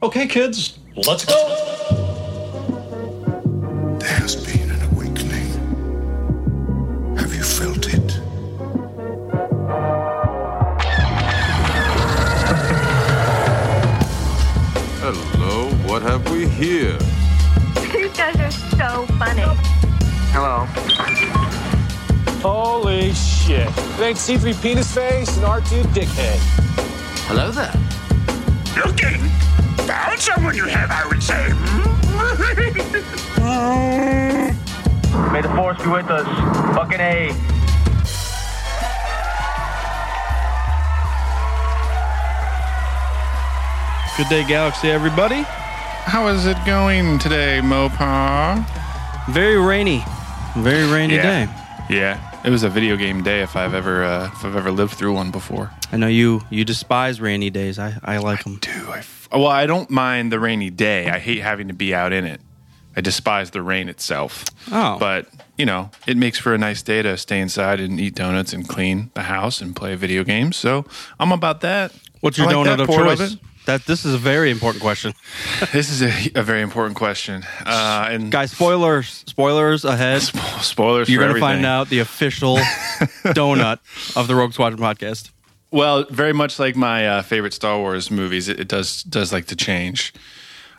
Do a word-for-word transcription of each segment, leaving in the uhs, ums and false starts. Okay, kids, let's go! There has been an awakening. Have you felt it? Hello, what have we here? You guys are so funny. Hello. Holy shit. It ain't C three penis face and R two dickhead. Hello there. You're kidding. Found someone you have, I would say. May the force be with us. Fucking A. Good day, Galaxy, everybody. How is it going today, Mopar? Very rainy. Very rainy yeah. day. Yeah, it was a video game day if I've ever uh, if I've ever lived through one before. I know you you despise rainy days. I, I like I them. I do. I Well, I don't mind the rainy day. I hate having to be out in it. I despise the rain itself. Oh. But, you know, it makes for a nice day to stay inside and eat donuts and clean the house and play video games. So I'm about that. What's your like donut of choice? Of that, this is a very important question. This is a, a very important question. Uh, and Guys, spoilers. Spoilers ahead. Spo- spoilers You're for everything. You're going to find out the official donut of the Rogue Squadron podcast. Well, very much like my uh, favorite Star Wars movies, it, it does does like to change.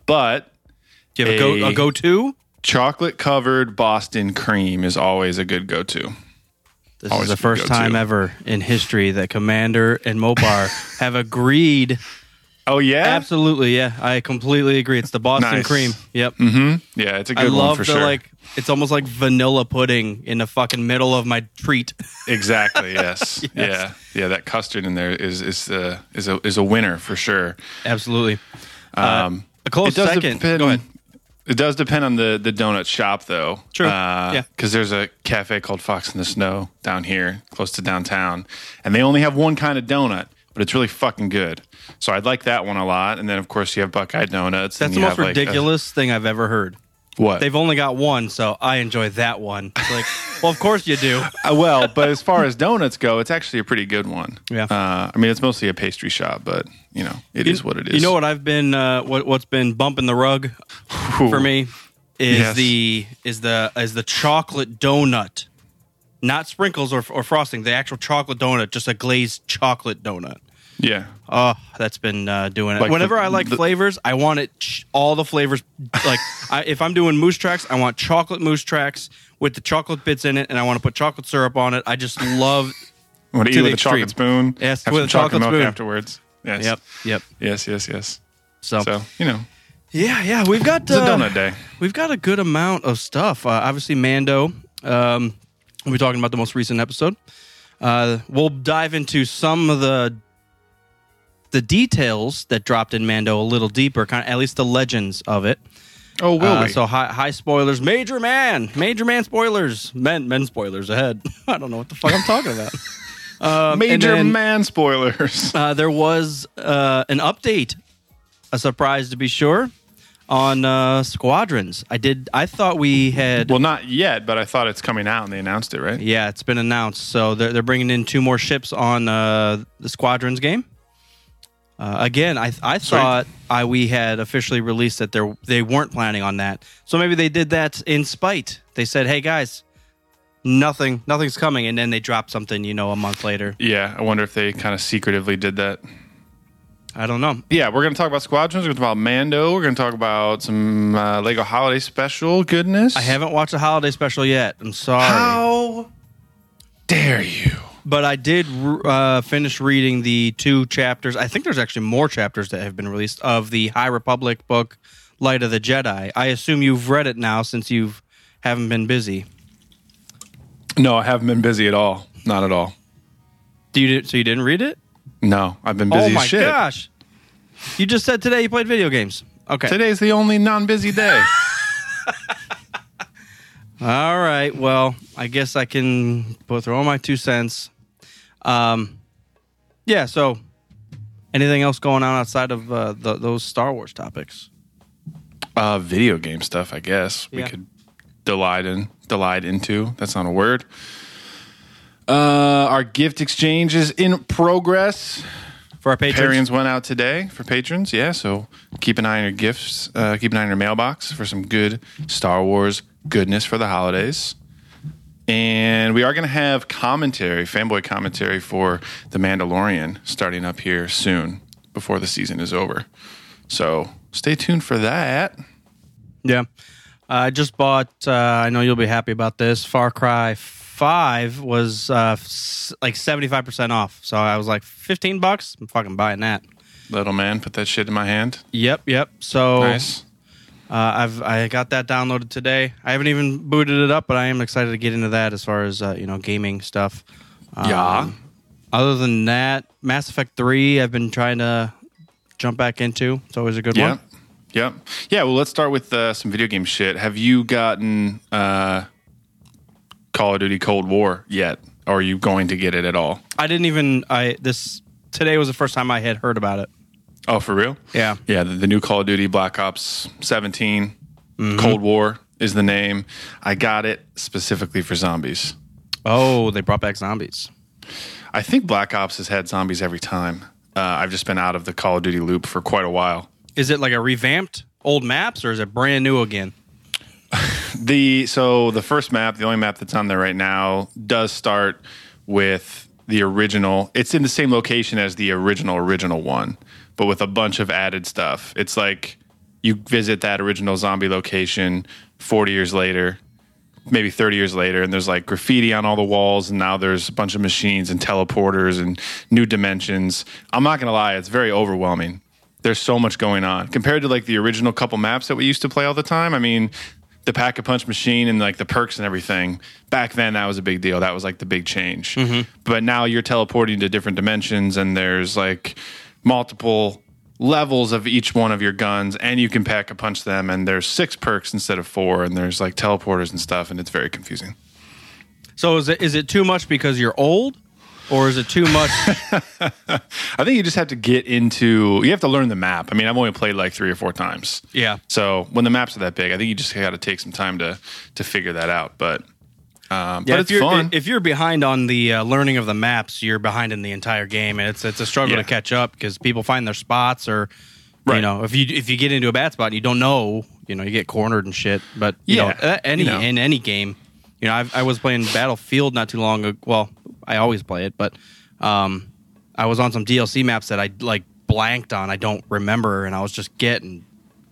But do you have a, a, go, a go-to? Chocolate-covered Boston cream is always a good go-to. This always is the first go-to. time ever in history that Commander and Mopar have agreed. Oh, yeah? Absolutely, yeah. I completely agree. It's the Boston nice. cream. Yep. Mm-hmm. Yeah, it's a good I one love for the, sure. Like, it's almost like vanilla pudding in the fucking middle of my treat. Exactly, yes. yes. Yeah. Yeah, that custard in there is is uh, is a is a winner for sure. Absolutely. Um, uh, a close second. Depend, Go ahead. It does depend on the, the donut shop, though. True. Uh, yeah. Because there's a cafe called Fox in the Snow down here, close to downtown. And they only have one kind of donut, but it's really fucking good. So I'd like that one a lot. And then, of course, you have Buckeye Donuts. That's the most like ridiculous a, thing I've ever heard. What? They've only got one, so I enjoy that one. It's like, well, of course you do. Uh, well, but as far as donuts go, it's actually a pretty good one. Yeah. Uh, I mean, it's mostly a pastry shop, but, you know, it you, is what it is. You know what I've been, uh, what, what's been bumping the rug Ooh. for me is yes. the is the is the chocolate donut. Not sprinkles or, or frosting, the actual chocolate donut, just a glazed chocolate donut. Yeah. Oh, that's been uh, doing it. Like Whenever the, I like the, flavors, I want it ch- all the flavors. Like I, if I'm doing moose tracks, I want chocolate moose tracks with the chocolate bits in it, and I want to put chocolate syrup on it. I just love. Want to eat with extreme. a chocolate spoon? Yes, have with some a chocolate milk spoon afterwards. Yes. Yep. Yep. Yes. Yes. Yes. So, so you know. Yeah. Yeah. We've got it's uh, a donut day. We've got a good amount of stuff. Uh, obviously, Mando. Um, we'll be talking about the most recent episode. Uh, we'll dive into some of the. the details that dropped in Mando a little deeper, kind of at least the legends of it. Oh, will uh, we? So high, high spoilers, major man, major man spoilers, men, men spoilers ahead. I don't know what the fuck I'm talking about. Uh, major then, man spoilers. Uh, there was uh, an update, a surprise to be sure, on uh, Squadrons. I did. I thought we had. Well, not yet, but I thought it's coming out, and they announced it, right? Yeah, it's been announced. So they're they're bringing in two more ships on uh, the Squadrons game. Uh, again, I I thought I, we had officially released that there, they weren't planning on that. So maybe they did that in spite. They said, hey, guys, nothing, nothing's coming. And then they dropped something, you know, a month later. Yeah, I wonder if they kind of secretively did that. I don't know. Yeah, we're going to talk about Squadrons. We're going to talk about Mando. We're going to talk about some uh, Lego Holiday Special goodness. I haven't watched the Holiday Special yet. I'm sorry. How dare you? But I did uh, finish reading the two chapters. I think there's actually more chapters that have been released of the High Republic book, Light of the Jedi. I assume you've read it now since you haven't been busy. No, I haven't been busy at all. Not at all. Do you? So you didn't read it? No, I've been busy as shit. Oh my gosh. You just said today you played video games. Okay. Today's the only non-busy day. All right, well, I guess I can put through all my two cents. Um, yeah, so anything else going on outside of uh, the, those Star Wars topics? Uh, video game stuff, I guess. Yeah. We could delight in, delight into. That's not a word. Uh, our gift exchange is in progress. for our patrons. Patrons went out today for patrons, yeah, so keep an eye on your gifts, uh, keep an eye on your mailbox for some good Star Wars goodness for the holidays. And we are going to have commentary, fanboy commentary for The Mandalorian starting up here soon before the season is over. So stay tuned for that. Yeah. I uh, just bought, uh, I know you'll be happy about this, Far Cry five was uh, f- like seventy-five percent off. So I was like, fifteen bucks? I'm fucking buying that. Little man, put that shit in my hand. Yep, yep. So nice. Uh, I've I got that downloaded today. I haven't even booted it up, but I am excited to get into that as far as, uh, you know, gaming stuff. Um, yeah. Other than that, Mass Effect three I've been trying to jump back into. It's always a good yeah. one. Yep. Yeah, well, let's start with uh, some video game shit. Have you gotten uh, Call of Duty Cold War yet? Or are you going to get it at all? I didn't even... I this Today was the first time I had heard about it. Oh, for real? Yeah. Yeah, the, the new Call of Duty Black Ops seventeen, mm-hmm. Cold War is the name. I got it specifically for zombies. Oh, they brought back zombies. I think Black Ops has had zombies every time. Uh, I've just been out of the Call of Duty loop for quite a while. Is it like a revamped old maps, or is it brand new again? the So the first map, the only map that's on there right now, does start with the original. It's in the same location as the original, original one, but with a bunch of added stuff. It's like you visit that original zombie location forty years later, maybe thirty years later, and there's like graffiti on all the walls, and now there's a bunch of machines and teleporters and new dimensions. I'm not going to lie, it's very overwhelming. There's so much going on compared to like the original couple maps that we used to play all the time. I mean, the Pack-a-Punch machine and like the perks and everything. Back then, that was a big deal. That was like the big change. Mm-hmm. But now you're teleporting to different dimensions, and there's like multiple levels of each one of your guns, and you can Pack-a-Punch them. And there's six perks instead of four, and there's like teleporters and stuff, and it's very confusing. So is it is it too much because you're old? Or is it too much? I think you just have to get into, you have to learn the map. I mean, I've only played like three or four times. Yeah. So when the maps are that big, I think you just got to take some time to to figure that out. But, um, yeah, but it's if you're, fun. If you're behind on the uh, learning of the maps, you're behind in the entire game. And it's it's a struggle yeah. to catch up because people find their spots or, right. you know, if you if you get into a bad spot and you don't know, you know, you get cornered and shit. But, you yeah. know, any, you know. in any game, you know, I've, I was playing Battlefield not too long ago. Well, I always play it, but um, I was on some D L C maps that I like blanked on. I don't remember, and I was just getting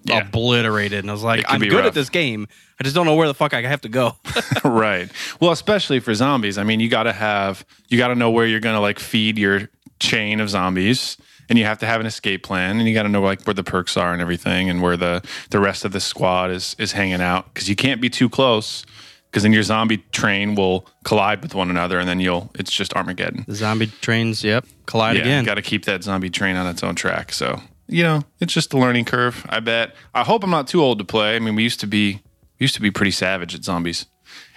yeah. obliterated. And I was like, I'm good rough. at this game. I just don't know where the fuck I have to go. Right. Well, especially for zombies. I mean, you got to have, you got to know where you're going to like feed your chain of zombies, and you have to have an escape plan, and you got to know like where the perks are and everything, and where the, the rest of the squad is is hanging out, because you can't be too close. Because then your zombie train will collide with one another, and then you'll it's just Armageddon. The zombie trains, yep, collide yeah, again. Got to keep that zombie train on its own track. So, you know, it's just a learning curve, I bet. I hope I'm not too old to play. I mean, we used to be used to be pretty savage at zombies.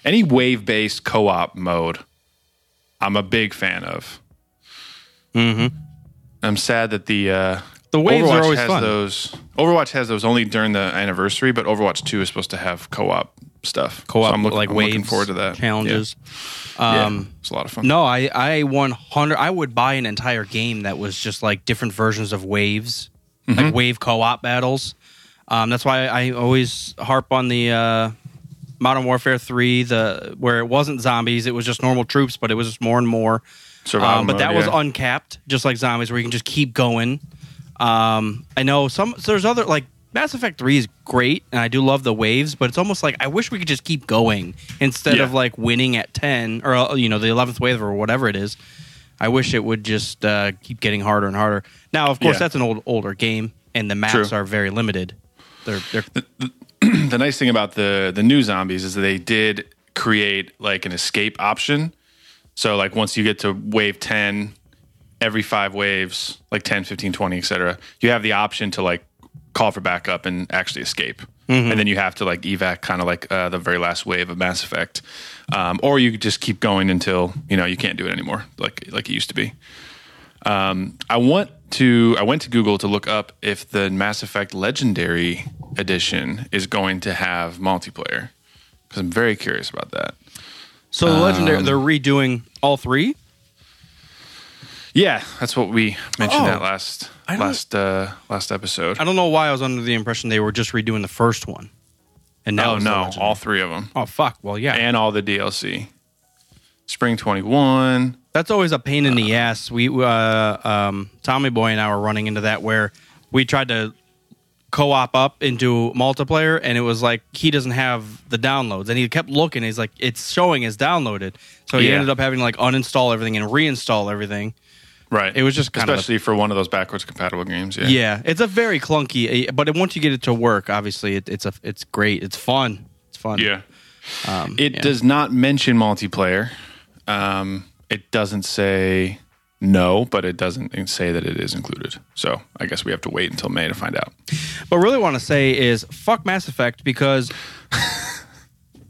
Any wave-based co-op mode, I'm a big fan of. Mm-hmm. I'm sad that the... Uh, The waves Overwatch are always has fun. Those, Overwatch has those only during the anniversary, but Overwatch two is supposed to have co-op stuff. Co-op, so I'm looking, like I'm waves, looking forward to that. Challenges. Yeah. Um, yeah, it's a lot of fun. No, I, I one hundred I would buy an entire game that was just like different versions of waves, mm-hmm. like wave co-op battles. Um, that's why I always harp on the uh, Modern Warfare three, the where it wasn't zombies, it was just normal troops, but it was just more and more. Um, but mode, that yeah. was uncapped, just like zombies, where you can just keep going. Um, I know some, so there's other, like Mass Effect three is great, and I do love the waves, but it's almost like I wish we could just keep going instead yeah. of like winning at ten or, you know, the eleventh wave or whatever it is. I wish it would just uh, keep getting harder and harder. Now, of course, yeah. that's an old older game, and the maps True. are very limited. They're, they're the, the, the nice thing about the, the new zombies is that they did create like an escape option. So like once you get to wave ten, every five waves, like ten, fifteen, twenty, et cetera, you have the option to like call for backup and actually escape. Mm-hmm. And then you have to like evac kind of like uh, the very last wave of Mass Effect. Um, or you just keep going until, you know, you can't do it anymore like like it used to be. Um, I want to, I went to Google to look up if the Mass Effect Legendary Edition is going to have multiplayer, because I'm very curious about that. So the Legendary, um, they're redoing all three? Yeah, that's what we mentioned oh, that last last uh, last episode. I don't know why I was under the impression they were just redoing the first one. And now oh, no, all three of them. Oh, fuck. Well, yeah. And all the D L C. Spring twenty-one. That's always a pain in uh, the ass. We uh, um, Tommy Boy and I were running into that where we tried to co-op up into multiplayer, and it was like he doesn't have the downloads, and he kept looking. He's like, it's showing as downloaded, so he yeah. ended up having to like uninstall everything and reinstall everything. Right, it was just kind especially of a, for one of those backwards compatible games. Yeah, yeah, it's a very clunky, but once you get it to work, obviously it, it's a it's great, it's fun, it's fun. Yeah, um, it yeah. does not mention multiplayer. Um, it doesn't say no, but it doesn't say that it is included. So I guess we have to wait until May to find out. But really, want to say is fuck Mass Effect, because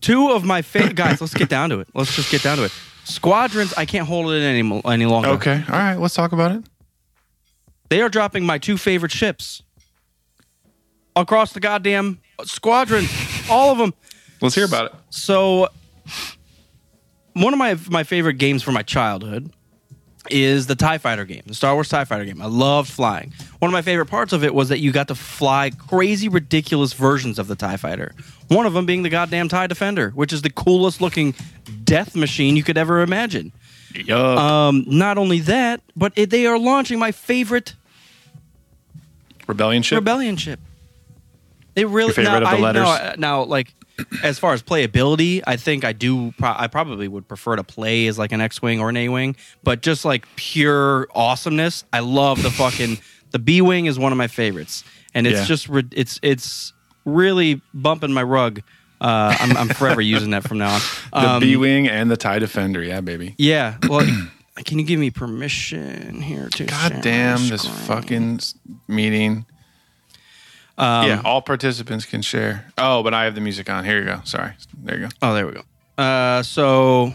two of my favorite guys. Let's get down to it. Let's just get down to it. Squadrons, I can't hold it in any any longer. Okay, all right, let's talk about it. They are dropping my two favorite ships across the goddamn Squadron, all of them. Let's hear about it. So, one of my my favorite games from my childhood is the TIE Fighter game, the Star Wars TIE Fighter game. I loved flying. One of my favorite parts of it was that you got to fly crazy, ridiculous versions of the TIE Fighter. One of them being the goddamn TIE Defender, which is the coolest looking death machine you could ever imagine. Yuck. Um, not only that, but it, they are launching my favorite... Rebellion ship? Rebellion ship. It really, Your favorite now, of the I, letters? Now, now, like... As far as playability, I think I do. Pro- I probably would prefer to play as like an X-wing or an A-wing, but just like pure awesomeness, I love the fucking the B-wing is one of my favorites, and it's yeah. just re- it's it's really bumping my rug. Uh, I'm, I'm forever using that from now on. Um, the B-wing and the TIE Defender, yeah, baby. Yeah. Well, can you give me permission here to? God damn this fucking meeting. Um, yeah, all participants can share. Oh, but I have the music on. Here you go. Sorry. There you go. Oh, there we go. Uh, so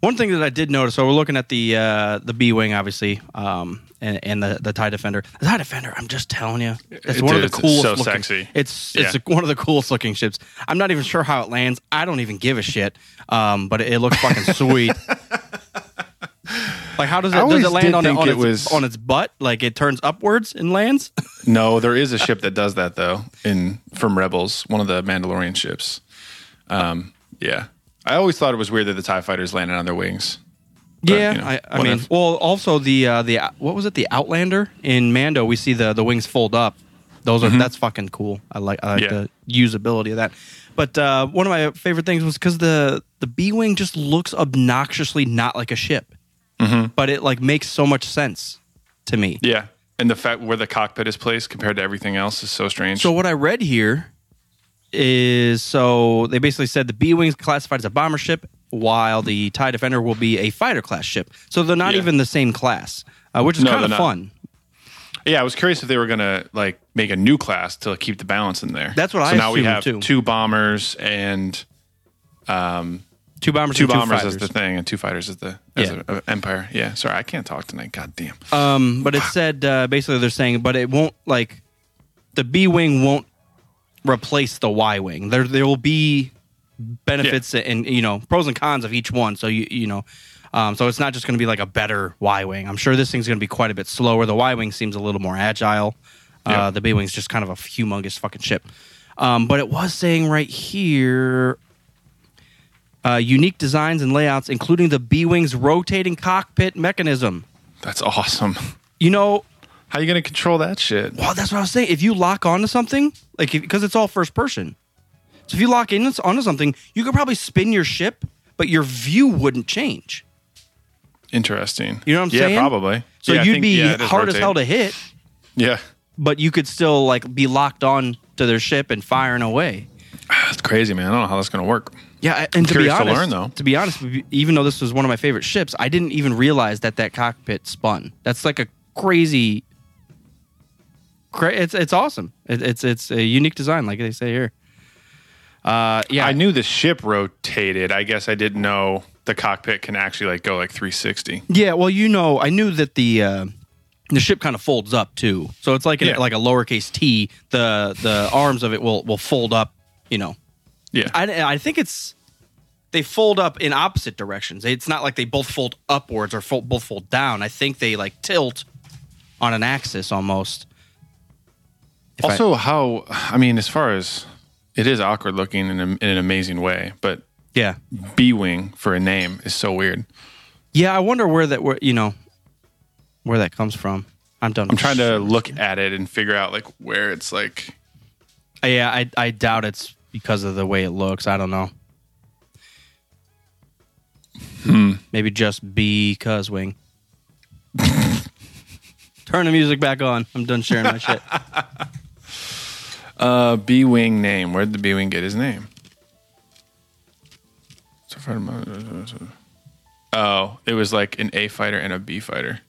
one thing that I did notice, so we're looking at the uh, the B-Wing, obviously, um, and, and the, the TIE Defender. The TIE Defender, I'm just telling you, it's it, one dude, of the coolest it's so looking, sexy. It's, it's yeah. one of the coolest looking ships. I'm not even sure how it lands. I don't even give a shit, um, but it, it looks fucking sweet. Like, how does it, does it land on, it, on, it its, was... on its butt? Like, it turns upwards and lands? No, there is a ship that does that, though, in from Rebels, one of the Mandalorian ships. Um, yeah. I always thought it was weird that the TIE Fighters landed on their wings. But, yeah, you know, I, I mean, if... well, also, the, uh, the what was it, the Outlander? In Mando, we see the, the wings fold up. Those are mm-hmm. That's fucking cool. I like, I like yeah. the usability of that. But uh, one of my favorite things was because the, the B-Wing just looks obnoxiously not like a ship. Mm-hmm. But it like makes so much sense to me. Yeah, and the fact where the cockpit is placed compared to everything else is so strange. So what I read here is so they basically said the B-Wing is classified as a bomber ship, while the TIE Defender will be a fighter class ship. So they're not yeah. even the same class, uh, which is no, kind of fun. Yeah, I was curious if they were gonna like make a new class to keep the balance in there. That's what so I. So now we have too. two bombers and. Um, Two bombers, two and two bombers fighters. Is the thing, and two fighters is the as yeah. a, a empire. Yeah, sorry, I can't talk tonight. God damn. Um, but it said uh, basically they're saying, but it won't like the B wing won't replace the Y wing. There, there will be benefits yeah. and you know pros and cons of each one. So you you know, um, so it's not just going to be like a better Y wing. I'm sure this thing's going to be quite a bit slower. The Y wing seems a little more agile. Uh, yeah. The B wing's just kind of a humongous fucking ship. Um, but it was saying right here. Uh, unique designs and layouts, including the B-Wing's rotating cockpit mechanism. That's awesome. You know... How are you going to control that shit? Well, that's what I was saying. If you lock onto something, like because it's all first person. So if you lock in onto something, you could probably spin your ship, but your view wouldn't change. Interesting. You know what I'm yeah, saying? Yeah, probably. So yeah, you'd think, be yeah, hard rotate. as hell to hit. Yeah. But you could still like be locked on to their ship and firing away. That's crazy, man. I don't know how that's going to work. Yeah, and I'm to be honest, to, learn, though. to be honest, even though this was one of my favorite ships, I didn't even realize that that cockpit spun. That's like a crazy. Cra- it's it's awesome. It, it's it's a unique design, like they say here. Uh, yeah, I knew the ship rotated. I guess I didn't know the cockpit can actually like go like three sixty. Yeah, well, you know, I knew that the uh, the ship kind of folds up too, so it's like an, yeah. like a lowercase t. The the arms of it will will fold up. You know. Yeah, I, I think it's they fold up in opposite directions. It's not like they both fold upwards or fold, both fold down. I think they like tilt on an axis almost. If also, I, how I mean, as far as it is awkward looking in, a, in an amazing way, but yeah, B-wing for a name is so weird. Yeah, I wonder where that where you know where that comes from. I'm done. I'm trying shit. to look at it and figure out like where it's like. Yeah, I I doubt it's because of the way it looks. I don't know. Hmm. Maybe just because wing. Turn the music back on. I'm done sharing my shit. Uh, B-wing name. Where did the B-wing get his name? Oh, it was like an A fighter and a B fighter.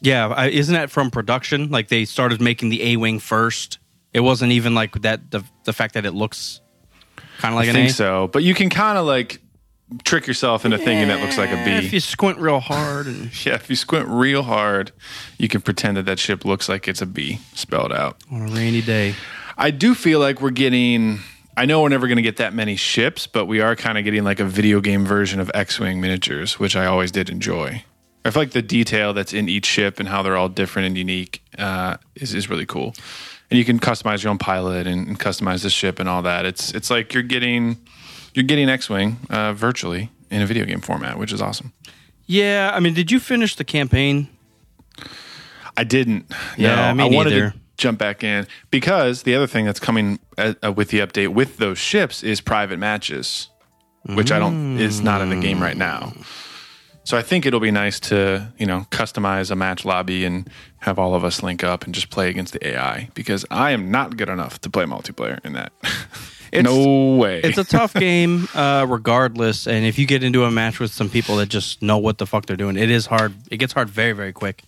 Yeah, I, isn't that from production? Like they started making the A-wing first. It wasn't even like that. The the fact that it looks kind of like I an A. I think so, but you can kind of like trick yourself into yeah, thinking that looks like a B. If you squint real hard, and yeah, if you squint real hard, you can pretend that that ship looks like it's a B spelled out on a rainy day. I do feel like we're getting. I know we're never going to get that many ships, but we are kind of getting like a video game version of X-wing miniatures, which I always did enjoy. I feel like the detail that's in each ship and how they're all different and unique uh, is is really cool. And you can customize your own pilot and, and customize the ship and all that. It's it's like you're getting you're getting X-wing uh, virtually in a video game format, which is awesome. Yeah, I mean, did you finish the campaign? I didn't. Yeah, no, me I wanted neither. To jump back in because the other thing that's coming at, uh, with the update with those ships is private matches, which mm. I don't is not in the game right now. So I think it'll be nice to, you know, customize a match lobby and have all of us link up and just play against the A I because I am not good enough to play multiplayer in that. It's, no way. It's a tough game uh, regardless. And if you get into a match with some people that just know what the fuck they're doing, it is hard. It gets hard very, very quick.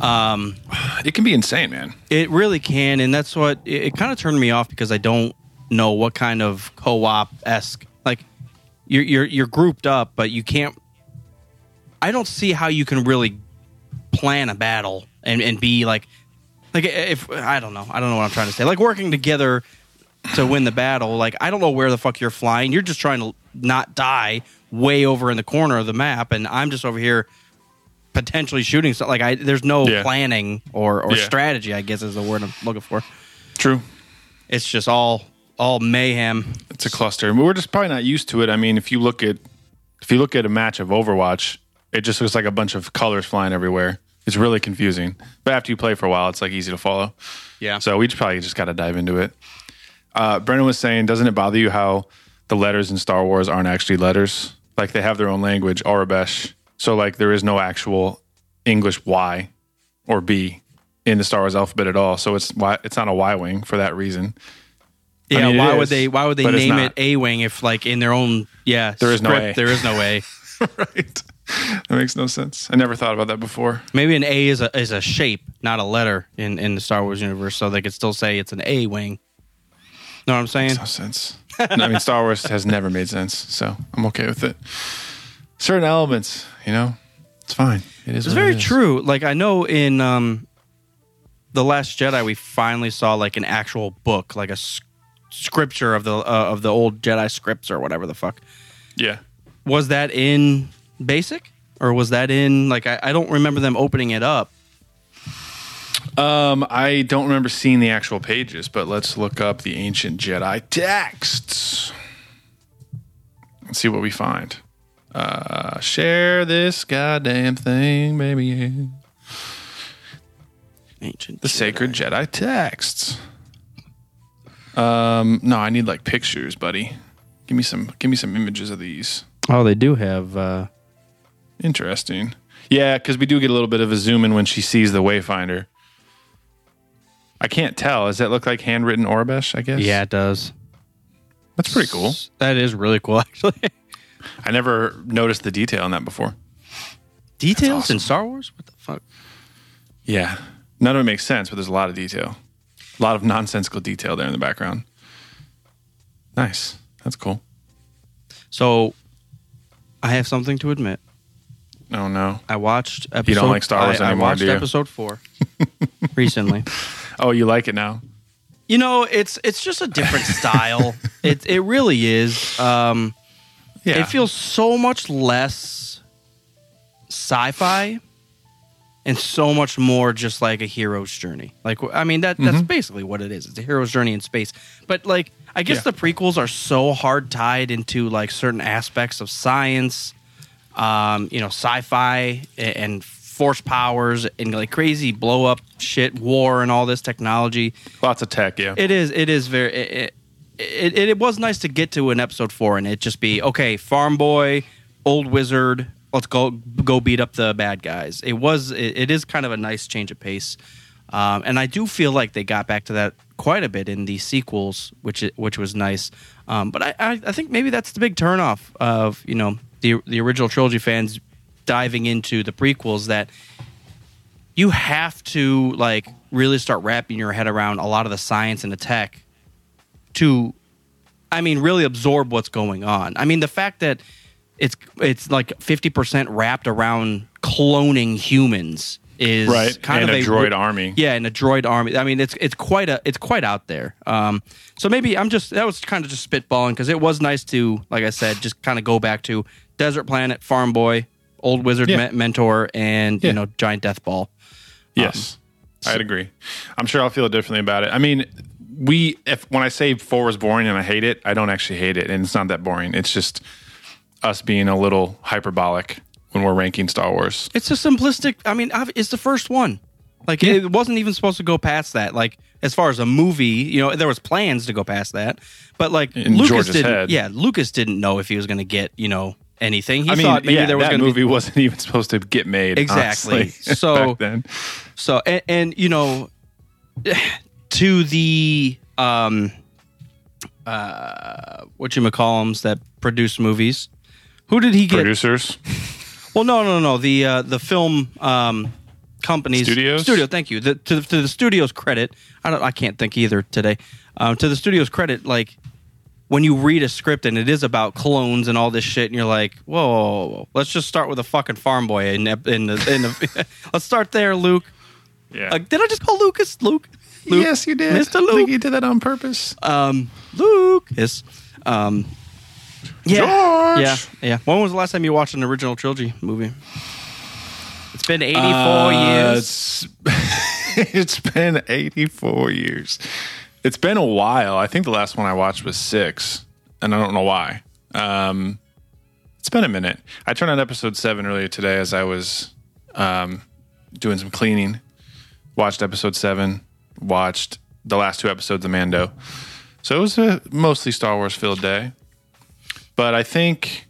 Um, It can be insane, man. It really can. And that's what it, it kind of turned me off because I don't know what kind of co-op-esque. Like you're you're, you're grouped up, but you can't. I don't see how you can really plan a battle and, and be like, like if I don't know, I don't know what I'm trying to say. Like working together to win the battle. Like I don't know where the fuck you're flying. You're just trying to not die way over in the corner of the map, and I'm just over here potentially shooting something. Like I, there's no yeah. planning or, or yeah. strategy. I guess is the word I'm looking for. True. It's just all all mayhem. It's a cluster. We're just probably not used to it. I mean, if you look at if you look at a match of Overwatch. It just looks like a bunch of colors flying everywhere. It's really confusing. But after you play for a while, it's like easy to follow. Yeah. So we probably just got to dive into it. Uh, Brennan was saying, doesn't it bother you how the letters in Star Wars aren't actually letters? Like they have their own language, Arabesh. So like there is no actual English Y or B in the Star Wars alphabet at all. So it's y, it's not a Y-wing for that reason. Yeah. I mean, why would they? Why would they name it A-wing if like in their own? Yeah. There is no A. There is no A. Right. That makes no sense. I never thought about that before. Maybe an A is a is a shape, not a letter in, in the Star Wars universe, so they could still say it's an A-wing. Know what I'm saying? Makes no sense. No, I mean, Star Wars has never made sense, so I'm okay with it. Certain elements, you know, it's fine. It is. It's very it is. true. Like I know in um, The Last Jedi, we finally saw like an actual book, like a s- scripture of the uh, of the old Jedi scripts or whatever the fuck. Yeah. Was that in Basic? Or was that in, like, I, I don't remember them opening it up. Um, I don't remember seeing the actual pages, but let's look up the ancient Jedi texts. Let's see what we find. Uh, share this goddamn thing, baby. Ancient The Jedi. Sacred Jedi texts. Um, no, I need, like, pictures, buddy. Give me some, give me some images of these. Oh, they do have... Uh... Interesting. Yeah, because we do get a little bit of a zoom in when she sees the Wayfinder. I can't tell. Does that look like handwritten Orabesh, I guess? Yeah, it does. That's pretty cool. That is really cool, actually. I never noticed the detail on that before. Details awesome. In Star Wars? What the fuck? Yeah. None of it makes sense, but there's a lot of detail. A lot of nonsensical detail there in the background. Nice. That's cool. So, I have something to admit. Oh, no. I watched episode... You don't like Star Wars I, anymore, I watched do you? episode four recently. Oh, you like it now? You know, it's it's just a different style. It it really is. Um, yeah. It feels so much less sci-fi and so much more just like a hero's journey. Like, I mean, that that's mm-hmm. basically what it is. It's a hero's journey in space. But like, I guess yeah. the prequels are so hard tied into like certain aspects of science, um, you know, sci-fi and, and force powers and like crazy blow up shit, war and all this technology. Lots of tech, yeah. It is. It is very. It it, it, it was nice to get to an episode four and it just be okay. Farm boy, old wizard. Let's go go beat up the bad guys. It was. It, it is kind of a nice change of pace, um, and I do feel like they got back to that quite a bit in the sequels, which which was nice. Um, but I, I I think maybe that's the big turnoff of you know the the original trilogy fans diving into the prequels, that you have to like really start wrapping your head around a lot of the science and the tech to, I mean, really absorb what's going on. I mean, the fact that it's it's like fifty percent wrapped around cloning humans is right. kind and of a droid a, army. Yeah, and a droid army. I mean, it's it's quite a it's quite out there. Um, so maybe I'm just that was kind of just spitballing because it was nice to, like I said, just kind of go back to desert planet, farm boy, old wizard yeah. me- mentor, and yeah. you know, giant death ball. Yes, um, so. I'd agree. I'm sure I'll feel differently about it. I mean, we if when I say four was boring and I hate it, I don't actually hate it, and it's not that boring. It's just us being a little hyperbolic when we're ranking Star Wars. It's a simplistic. I mean, it's the first one. Like yeah. it wasn't even supposed to go past that. Like as far as a movie, you know, there was plans to go past that, but like in Lucas George's didn't. Head. Yeah, Lucas didn't know if he was going to get you know. Anything he I mean, thought maybe yeah, there was that movie be... wasn't even supposed to get made exactly. Honestly, so back then. so and, and you know to the um uh whatchamacallums that produce movies. Who did he get? Producers. Well, no, no, no. The uh, the film um, companies studios. Studio. Thank you. The, to, the, to the studio's credit, I don't. I can't think either today. Um, to the studio's credit, like. When you read a script and it is about clones and all this shit, and you're like, whoa, whoa, whoa. Let's just start with a fucking farm boy. In, in the, in the, let's start there, Luke. Yeah. Uh, did I just call Lucas Luke? Luke? Yes, you did. Mister Luke. I think you did that on purpose. Um, Luke. Yes. Um, yeah. George. Yeah, yeah. When was the last time you watched an original trilogy movie? It's been eighty-four uh, years. It's, it's been eighty-four years. It's been a while. I think the last one I watched was six, and I don't know why. Um, it's been a minute. I turned on episode seven earlier today as I was um, doing some cleaning. Watched episode seven. Watched the last two episodes of Mando. So it was a mostly Star Wars filled day. But I think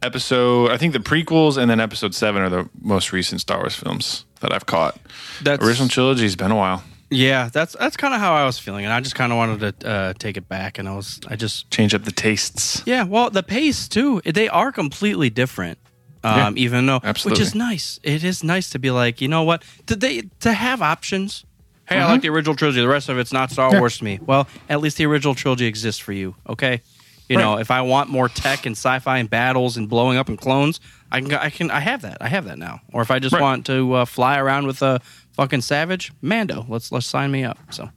episode, I think the prequels and then episode seven are the most recent Star Wars films that I've caught. That's original trilogy's been a while. Yeah, that's that's kind of how I was feeling, and I just kind of wanted to uh, take it back, and I was I just change up the tastes. Yeah, well, the pace too. They are completely different, um, yeah, even though absolutely. Which is nice. It is nice to be like, you know what? Did they to have options? Hey, mm-hmm. I like the original trilogy. The rest of it's not Star yeah. Wars to me. Well, at least the original trilogy exists for you. Okay, you right. know, if I want more tech and sci-fi and battles and blowing up and clones, I can I can I have that. I have that now. Or if I just right. want to uh, fly around with a fucking savage Mando. Let's let's sign me up. So,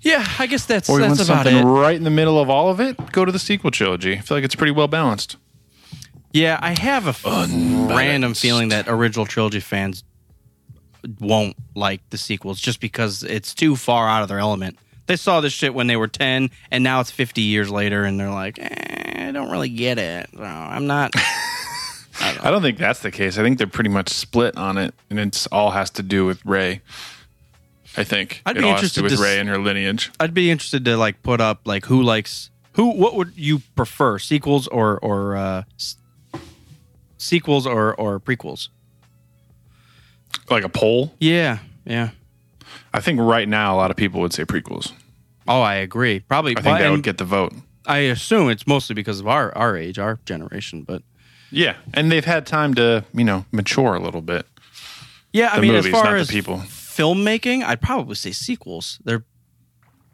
yeah, I guess that's or you that's want about something it. Right in the middle of all of it, go to the sequel trilogy. I feel like it's pretty well balanced. Yeah, I have a Unbalanced. random feeling that original trilogy fans won't like the sequels just because it's too far out of their element. They saw this shit when they were ten, and now it's fifty years later, and they're like, eh, I don't really get it. No, I'm not. I don't, I don't think that's the case. I think they're pretty much split on it, and it's all has to do with Rey. I think I'd it be all interested has to do with Rey and her lineage. I'd be interested to like put up like who likes who. What would you prefer, sequels or or uh, sequels or or prequels? Like a poll? Yeah, yeah. I think right now a lot of people would say prequels. Oh, I agree. Probably. I think well, that would get the vote. I assume it's mostly because of our our age, our generation, but. Yeah, and they've had time to, you know, mature a little bit. Yeah, I the mean, movies, as far as people. filmmaking, I'd probably say sequels. They're,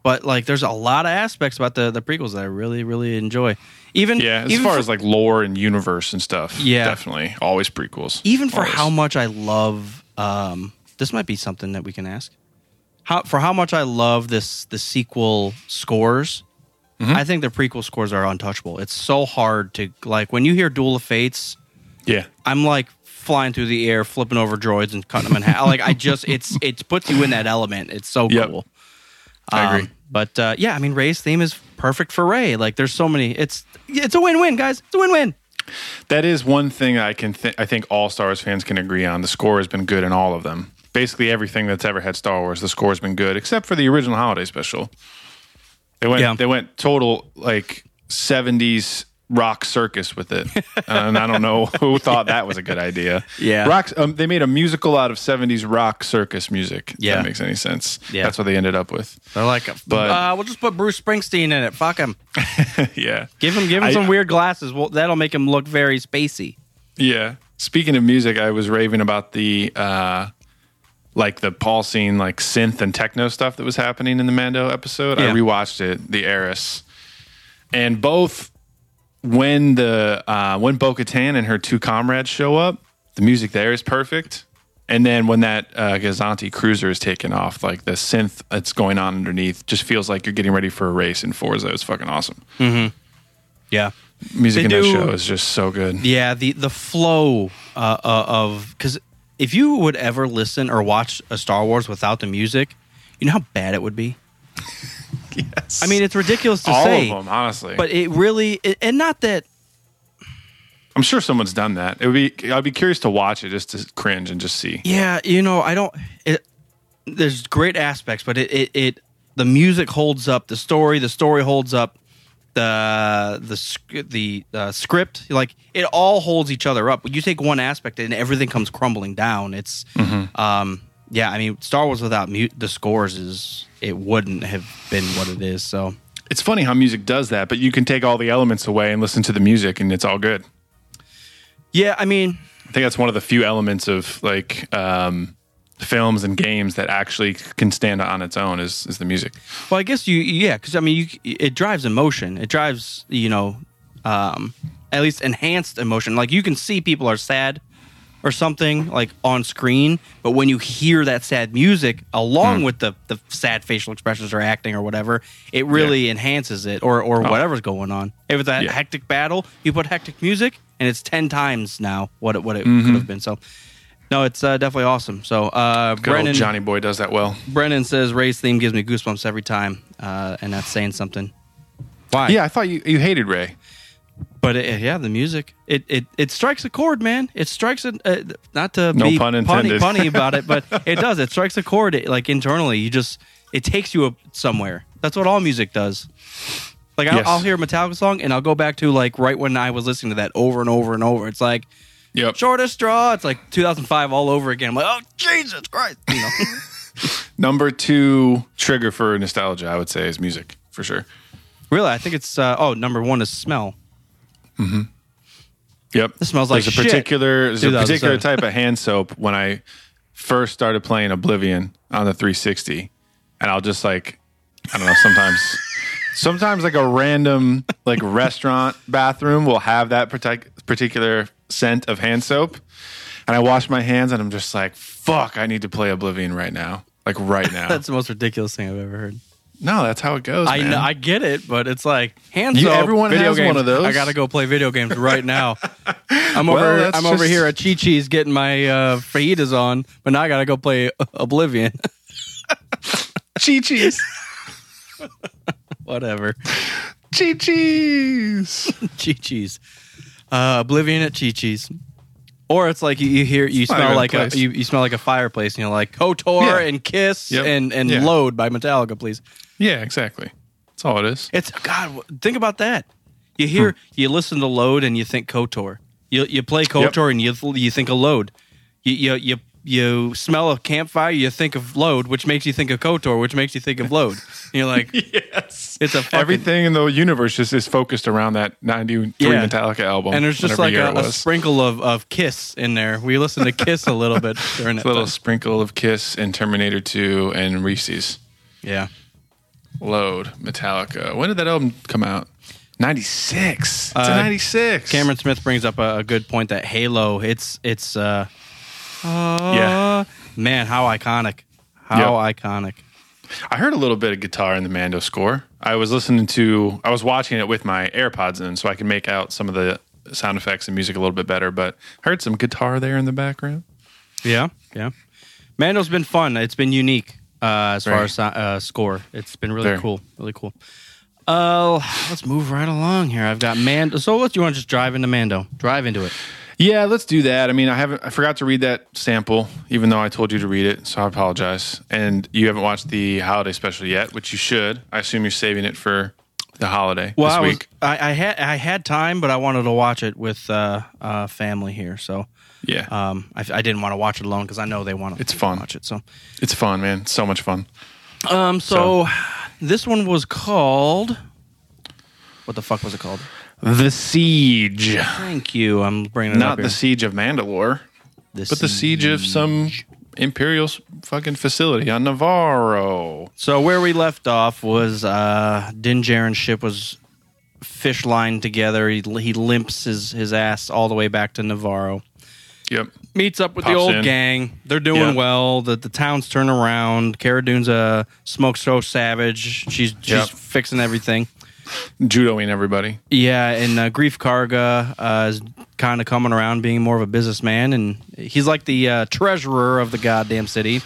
but, like, there's a lot of aspects about the, the prequels that I really, really enjoy. Even Yeah, as even far for, as, like, lore and universe and stuff, yeah, definitely. Always prequels. Even for always. How much I love, um, this might be something that we can ask, how for how much I love this the sequel scores, mm-hmm. I think the prequel scores are untouchable. It's so hard to, like, when you hear Duel of Fates, yeah, I'm like flying through the air, flipping over droids and cutting them in half. Like I just, it's it puts you in that element. It's so yep. cool. Um, I agree. But uh, yeah, I mean, Rey's theme is perfect for Rey. Like, there's so many. It's it's a win-win, guys. It's a win-win. That is one thing I can th- I think all Star Wars fans can agree on. The score has been good in all of them. Basically, everything that's ever had Star Wars, the score has been good, except for the original holiday special. They went yeah. they went total like seventies rock circus with it, and I don't know who thought that was a good idea. Yeah, rock. Um, they made a musical out of seventies rock circus music. If yeah, that makes any sense. Yeah, that's what they ended up with. They're like, but uh, we'll just put Bruce Springsteen in it. Fuck him. yeah, give him give him I, some weird glasses. Well, that'll make him look very spacey. Yeah. Speaking of music, I was raving about the uh, like the Paul scene, like synth and techno stuff that was happening in the Mando episode. Yeah. I rewatched it, the Heiress, and both. When the uh, when Bo-Katan and her two comrades show up, the music there is perfect. And then when that uh, Ghazanti cruiser is taken off, like the synth that's going on underneath just feels like you're getting ready for a race in Forza. It's fucking awesome. Mm-hmm. Yeah. Music they in do, that show is just so good. Yeah, the, the flow uh, uh, of... Because if you would ever listen or watch a Star Wars without the music, you know how bad it would be? Yes. I mean, it's ridiculous to All say. All of them, honestly. But it really, it, and not that. I'm sure someone's done that. It would be. I'd be curious to watch it just to cringe and just see. Yeah, you know, I don't. It, there's great aspects, but it, it, it, the music holds up. The story, the story holds up. The the the uh, script, like it all holds each other up. When you take one aspect and everything comes crumbling down, it's. Mm-hmm. Um, Yeah, I mean, Star Wars without mu- the scores is it wouldn't have been what it is. So it's funny how music does that, but you can take all the elements away and listen to the music, and it's all good. Yeah, I mean, I think that's one of the few elements of like um, films and games that actually can stand on its own is is the music. Well, I guess you, yeah, because I mean, you, it drives emotion. It drives, you know, um, at least enhanced emotion. Like you can see people are sad. Or something like on screen, but when you hear that sad music along mm. with the, the sad facial expressions or acting or whatever, it really yeah. enhances it or, or oh. whatever's going on. If it's a yeah. hectic battle, you put hectic music and it's ten times now what it, what it mm-hmm. could have been. So, no, it's uh, definitely awesome. So, uh, Good Brennan, old Johnny Boy does that well. Brennan says Rey's theme gives me goosebumps every time, uh, and that's saying something. Why? Yeah, I thought you, you hated Rey. But it, yeah, the music it, it it strikes a chord, man. It strikes a uh, not to no be pun punny punny about it, but it does. It strikes a chord it, like internally. You just it takes you somewhere. That's what all music does. Like yes. I'll, I'll hear a Metallica song and I'll go back to like right when I was listening to that over and over and over. It's like yep. shortest straw. It's like two thousand five all over again. I'm like, oh Jesus Christ. You know? Number two trigger for nostalgia, I would say, is music for sure. Really, I think it's uh, oh number one is smell. Mm-hmm. Yep. It smells like there's a particular shit. There's a particular type of hand soap when I first started playing Oblivion on the three sixty, and I'll just like I don't know sometimes sometimes like a random like restaurant bathroom will have that partic- particular scent of hand soap, and I wash my hands and I'm just like fuck I need to play Oblivion right now like right now. That's the most ridiculous thing I've ever heard. No, that's how it goes. I man. Know, I get it, but it's like hands up. Everyone video has games. One of those. I gotta go play video games right now. I'm well, over. I'm just... over here at Chi Chi's getting my uh, fajitas on, but now I gotta go play Oblivion. Chi Chi's. Whatever. Chi Chi's. Chi Chi's. Uh, Oblivion at Chi Chi's. Or it's like you, you hear you it's smell like place. a you, you smell like a fireplace, and you're like KOTOR yeah. and Kiss yep. and and yeah. Load by Metallica, please. Yeah, exactly. That's all it is. It's God. Think about that. You hear, hmm. you listen to Load, and you think KOTOR. You you play KOTOR, yep. and you you think of Load. You you you you smell a campfire, you think of Load, which makes you think of KOTOR, which makes you think of Load. And you're like, yes, it's a fucking... everything in the universe just is focused around that ninety-three yeah. Metallica album. And there's just like a, a sprinkle of, of Kiss in there. We listen to Kiss a little bit during that. A little time. Sprinkle of Kiss and Terminator two and Reese's. Yeah. Load, Metallica. When did that album come out? ninety-six. It's uh, a ninety-six. Cameron Smith brings up a, a good point that Halo, it's it's uh, uh yeah. man, how iconic. How yep. iconic. I heard a little bit of guitar in the Mando score. I was listening to, I was watching it with my AirPods in, so I can make out some of the sound effects and music a little bit better, but I heard some guitar there in the background. Yeah, yeah. Mando's been fun. It's been unique uh, as Very. far as uh, score. It's been really Very. cool, really cool. Uh, let's move right along here. I've got Mando. So what, do you want to just drive into Mando? Drive into it. Yeah, let's do that. I mean, I haven't. I forgot to read that sample, even though I told you to read it, so I apologize. And you haven't watched the holiday special yet, which you should. I assume you're saving it for the holiday well, this I was, week. I, I had I had time, but I wanted to watch it with uh, uh, family here. So yeah, um, I, I didn't want to watch it alone because I know they want to. It's fun. Watch it. So it's fun, man. It's so much fun. Um. So, so this one was called. What the fuck was it called? The Siege. Thank you. I'm bringing it Not up Not the Siege of Mandalore, the but siege. the Siege of some Imperial fucking facility on Navarro. So where we left off was uh, Din Djarin's ship was fish-lined together. He, he limps his, his ass all the way back to Navarro. Yep. Meets up with Pops the old in. gang. They're doing yep. well. The, the town's turned around. Cara Dune's a smoke so savage. She's, she's yep. fixing everything. Judoing everybody. Yeah, and uh, Greef Karga uh, is kind of coming around being more of a businessman, and he's like the uh, treasurer of the goddamn city.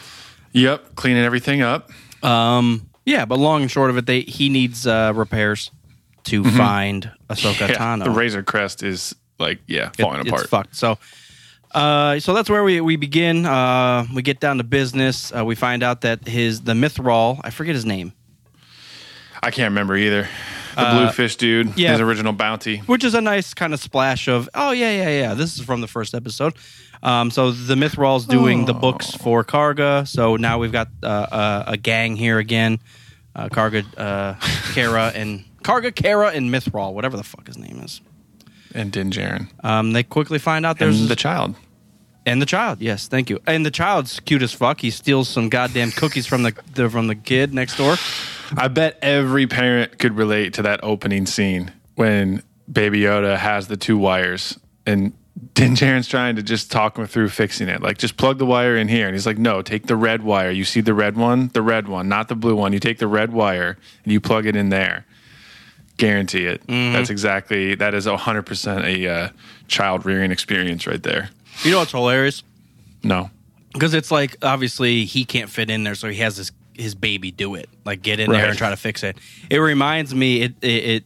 Yep, cleaning everything up. Um, yeah, but long and short of it, they he needs uh, repairs to mm-hmm. find Ahsoka yeah, Tano. The Razor Crest is like, yeah, falling it, apart. It's fucked. So, uh, so that's where we, we begin. Uh, we get down to business. Uh, we find out that his the Mithrol, I forget his name. I can't remember either. The uh, blue fish dude, yeah, his original bounty. Which is a nice kind of splash of, oh, yeah, yeah, yeah, this is from the first episode. Um, so the Mithrol's doing oh. the books for Karga, so now we've got uh, a, a gang here again. Uh, Karga, uh, Cara, and... Karga, Cara, and Mithrol, whatever the fuck his name is. And Din Djarin. Um, they quickly find out there's... And the child. And the child, yes, thank you. And the child's cute as fuck. He steals some goddamn cookies from the, the from the kid next door. I bet every parent could relate to that opening scene when Baby Yoda has the two wires and Din Djarin's trying to just talk him through fixing it. Like, just plug the wire in here. And he's like, no, take the red wire. You see the red one? The red one, not the blue one. You take the red wire and you plug it in there. Guarantee it. Mm-hmm. That's exactly, that is one hundred percent a uh, child rearing experience right there. You know what's hilarious? No. Because it's like, obviously, he can't fit in there, so he has this his baby do it, like get in right. there and try to fix it. It reminds me, it, it it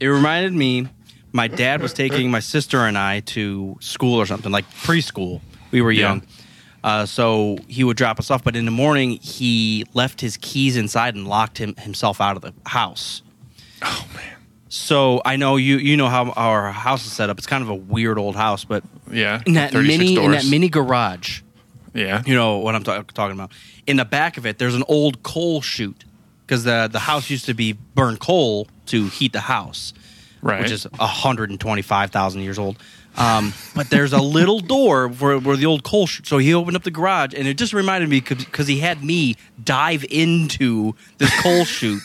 it reminded me, my dad was taking my sister and I to school or something, like preschool. We were young. Yeah. Uh, so he would drop us off, but in the morning, he left his keys inside and locked him himself out of the house. Oh, man. So I know you you know how our house is set up. It's kind of a weird old house, but yeah, in that mini doors. in that mini garage. Yeah, you know what I'm ta- talking about. In the back of it, there's an old coal chute because the the house used to be burn coal to heat the house, right? Which is one hundred twenty-five thousand years old. Um, but there's a little door where, where the old coal chute. So he opened up the garage, and it just reminded me because he had me dive into this coal chute.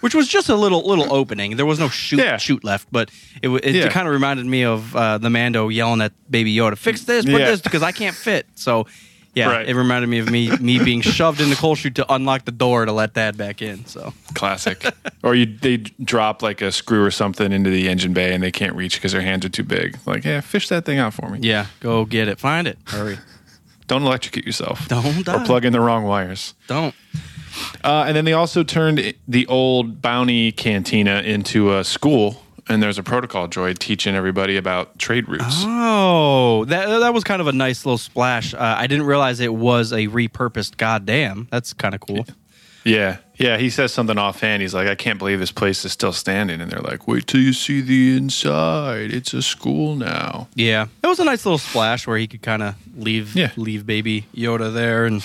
Which was just a little little opening. There was no shoot yeah. shoot left, but it it yeah. kind of reminded me of uh, the Mando yelling at Baby Yoda, "Fix this, put yeah. this," because I can't fit. So, yeah, right. it reminded me of me me being shoved in the coal chute to unlock the door to let Dad back in. So classic. Or you they drop like a screw or something into the engine bay and they can't reach because their hands are too big. Like, yeah, fish that thing out for me. Yeah, go get it, find it, hurry. Don't electrocute yourself. Don't die. Or plug in the wrong wires. Don't. Uh, and then they also turned the old bounty cantina into a school, and there's a protocol droid teaching everybody about trade routes. Oh, that that was kind of a nice little splash. Uh, I didn't realize it was a repurposed goddamn. That's kind of cool. Yeah. Yeah, he says something offhand. He's like, I can't believe this place is still standing. And they're like, wait till you see the inside. It's a school now. Yeah. It was a nice little splash where he could kind of leave, yeah. leave Baby Yoda there and...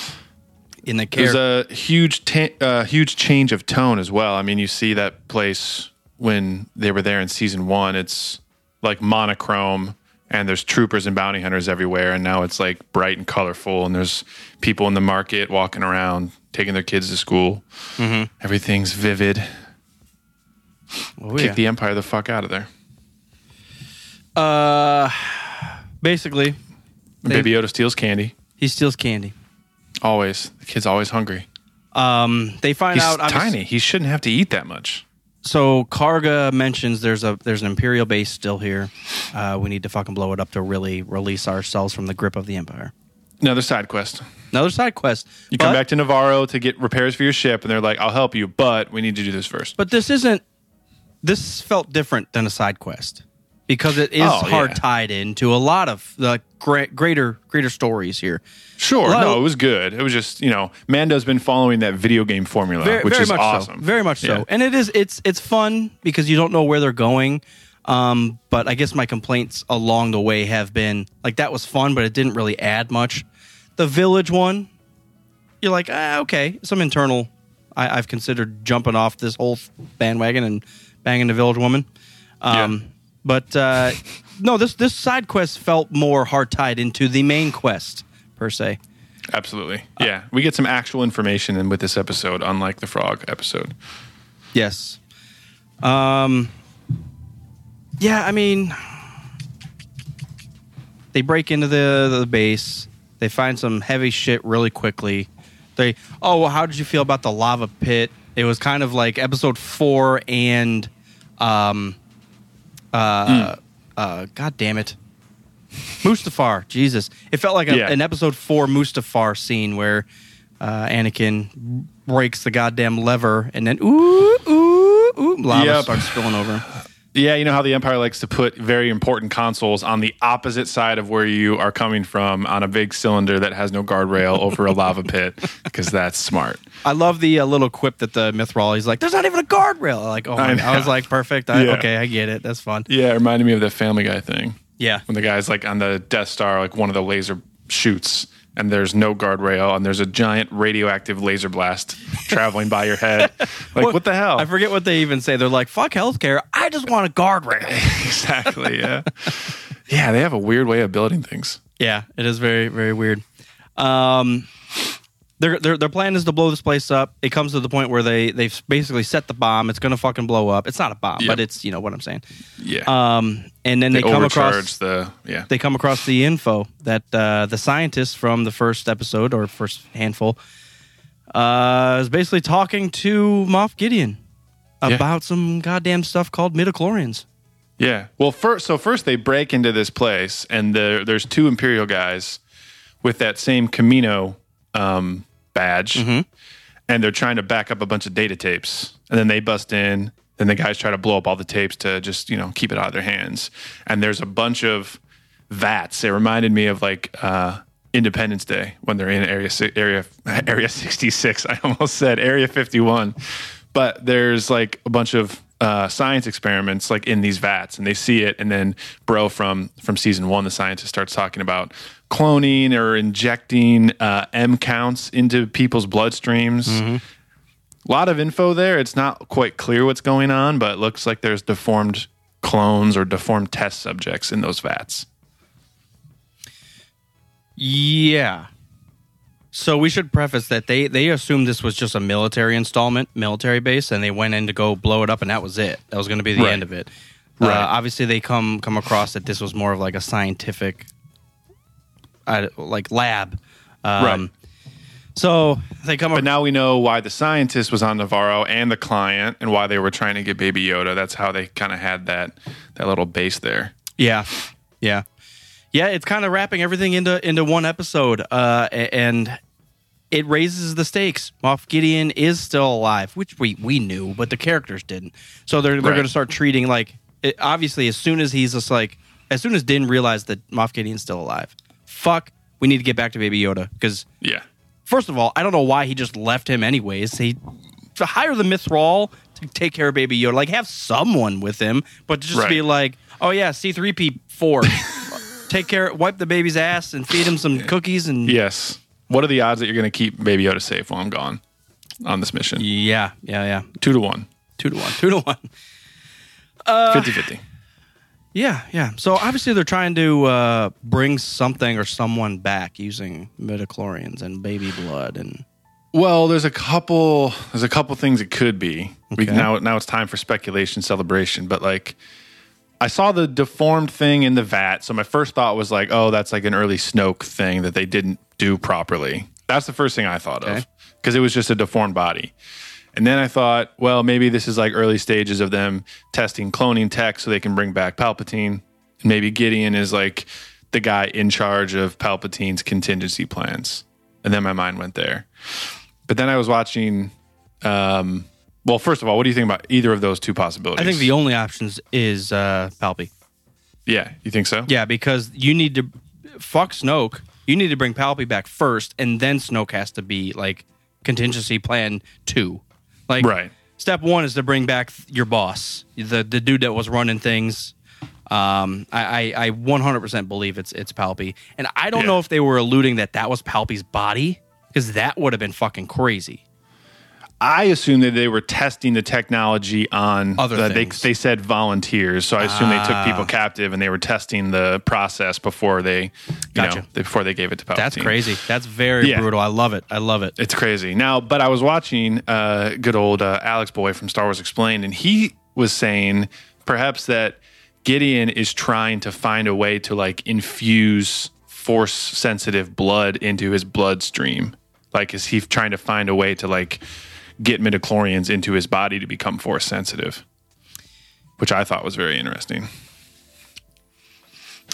In the There's a huge, ta- uh, huge change of tone as well. I mean, you see that place when they were there in season one. It's like monochrome, and there's troopers and bounty hunters everywhere. And now it's like bright and colorful, and there's people in the market walking around, taking their kids to school. Mm-hmm. Everything's vivid. Oh, Kick yeah. the Empire the fuck out of there. Uh, basically, Baby Yoda steals candy. He steals candy. Always. The kid's always hungry. Um, they find He's out tiny. He shouldn't have to eat that much. So Karga mentions there's a there's an Imperial base still here. Uh, we need to fucking blow it up to really release ourselves from the grip of the Empire. Another side quest. Another side quest. You but, come back to Navarro to get repairs for your ship, and they're like, I'll help you, but we need to do this first. But this isn't... This felt different than a side quest because it is oh, hard yeah. tied into a lot of the great, greater greater stories here. Sure. No, of, it was good. It was just, you know, Mando's been following that video game formula, very, which very is much awesome. So. Very much yeah. so. And it is, it's, it's fun because you don't know where they're going. Um, but I guess my complaints along the way have been like that was fun, but it didn't really add much. The village one, you're like, ah, okay, some internal. I, I've considered jumping off this whole bandwagon and banging the village woman. Um, yeah. But uh, no, this this side quest felt more hard tied into the main quest per se. Absolutely, yeah. Uh, we get some actual information in with this episode, unlike the frog episode. Yes. Um. Yeah, I mean, they break into the, the base. They find some heavy shit really quickly. They, oh, well, how did you feel about the lava pit? It was kind of like episode four and, um, uh, mm. uh, God damn it. Mustafar, Jesus. It felt like a, yeah. an episode four Mustafar scene where uh, Anakin breaks the goddamn lever and then, ooh, ooh, ooh, lava yep. starts spilling over. Yeah, you know how the Empire likes to put very important consoles on the opposite side of where you are coming from on a big cylinder that has no guardrail over a lava pit, because that's smart. I love the uh, little quip that the Mithrol, he's like, there's not even a guardrail. Like, oh, my God. I was like, perfect. I, yeah. Okay, I get it. That's fun. Yeah, it reminded me of the Family Guy thing. Yeah. When the guy's like on the Death Star, like one of the laser shoots, and there's no guardrail, and there's a giant radioactive laser blast traveling by your head. Like, well, what the hell? I forget what they even say. They're like, fuck healthcare. I just want a guardrail. Exactly, yeah. Yeah, they have a weird way of building things. Yeah, it is very, very weird. Um, their, their, their plan is to blow this place up. It comes to the point where they, they've basically set the bomb. It's going to fucking blow up. It's not a bomb, yep. but it's, you know what I'm saying. Yeah. Um, and then they, they come across the, yeah. they come across the info that uh, the scientist from the first episode or first handful uh, is basically talking to Moff Gideon about yeah. some goddamn stuff called midichlorians. Yeah. Well, first, so first they break into this place, and the, there's two Imperial guys with that same Kamino um, badge, mm-hmm. and they're trying to back up a bunch of data tapes, and then they bust in, then the guys try to blow up all the tapes to just, you know, keep it out of their hands, and there's a bunch of vats. It reminded me of like uh, Independence Day when they're in area area area sixty-six. I almost said Area fifty-one, but there's like a bunch of uh, science experiments like in these vats, and they see it, and then bro from from season one, the scientist starts talking about cloning or injecting uh, M counts into people's bloodstreams. Mm-hmm. A lot of info there. It's not quite clear what's going on, but it looks like there's deformed clones or deformed test subjects in those vats. Yeah. So we should preface that they, they assumed this was just a military installment, military base, and they went in to go blow it up, and that was it. That was going to be the right. end of it. Right. Uh, obviously, they come come across that this was more of like a scientific... I, like lab, um, right? So they come. But up- now we know why the scientist was on Navarro and the client, and why they were trying to get Baby Yoda. That's how they kind of had that that little base there. Yeah, yeah, yeah. It's kind of wrapping everything into into one episode, uh, and it raises the stakes. Moff Gideon is still alive, which we we knew, but the characters didn't. So they're they're right. going to start treating like it, obviously as soon as he's just like as soon as Din realized that Moff Gideon's still alive. Fuck, we need to get back to Baby Yoda. Because, yeah. first of all, I don't know why he just left him anyways. He to hire the Mithrol to take care of Baby Yoda. Like, have someone with him, but to just right. be like, oh, yeah, C three P four. Take care, wipe the baby's ass and feed him some yeah. cookies. And yes. What are the odds that you're going to keep Baby Yoda safe while I'm gone on this mission? Yeah, yeah, yeah. Two to one. Two to one. Two to one. fifty-fifty. Yeah, yeah. So obviously they're trying to uh, bring something or someone back using midichlorians and baby blood and. Well, there's a couple. There's a couple things it could be. Okay. We, now, now it's time for speculation, celebration. But like, I saw the deformed thing in the vat, so my first thought was like, "Oh, that's like an early Snoke thing that they didn't do properly." That's the first thing I thought okay. of. because it was just a deformed body. And then I thought, well, maybe this is like early stages of them testing cloning tech so they can bring back Palpatine. Maybe Gideon is like the guy in charge of Palpatine's contingency plans. And then my mind went there. But then I was watching... Um, well, first of all, what do you think about either of those two possibilities? I think the only options is uh, Palpy. Yeah, you think so? Yeah, because you need to... Fuck Snoke. You need to bring Palpy back first, and then Snoke has to be like contingency plan two. Like, right. Step one is to bring back your boss, the the dude that was running things. Um, I, I, I one hundred percent believe it's it's Palpy. And I don't yeah. know if they were alluding that that was Palpy's body, because that would have been fucking crazy. I assume that they were testing the technology on other the, things. They, they said volunteers, so I assume ah. they took people captive and they were testing the process before they, you gotcha. know, before they gave it to Palpatine. That's crazy. That's very yeah. brutal. I love it. I love it. It's crazy. Now, but I was watching uh, good old uh, Alex Boy from Star Wars Explained, and he was saying perhaps that Gideon is trying to find a way to like infuse Force-sensitive blood into his bloodstream. Like, is he trying to find a way to like get midichlorians into his body to become Force sensitive, which I thought was very interesting.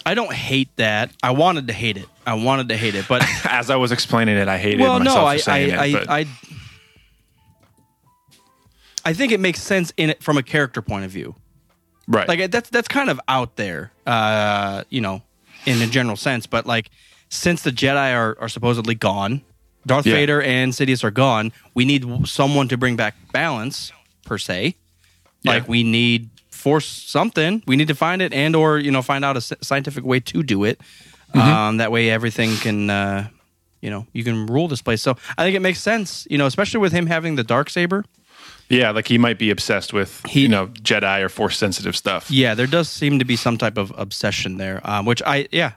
I don't hate that. I wanted to hate it. I wanted to hate it, but... As I was explaining it, I hated well, myself no, I, for saying I, it. Well, no, I, I, I think it makes sense in it from a character point of view. Right. Like, that's that's kind of out there, uh, you know, in a general sense, but like, since the Jedi are, are supposedly gone... Darth yeah. Vader and Sidious are gone. We need someone to bring back balance, per se. Like, yeah. we need force something. We need to find it and or, you know, find out a scientific way to do it. Mm-hmm. Um, that way everything can, uh, you know, you can rule this place. So I think it makes sense, you know, especially with him having the Darksaber. Yeah, like he might be obsessed with, he, you know, Jedi or Force-sensitive stuff. Yeah, there does seem to be some type of obsession there, um, which I, yeah,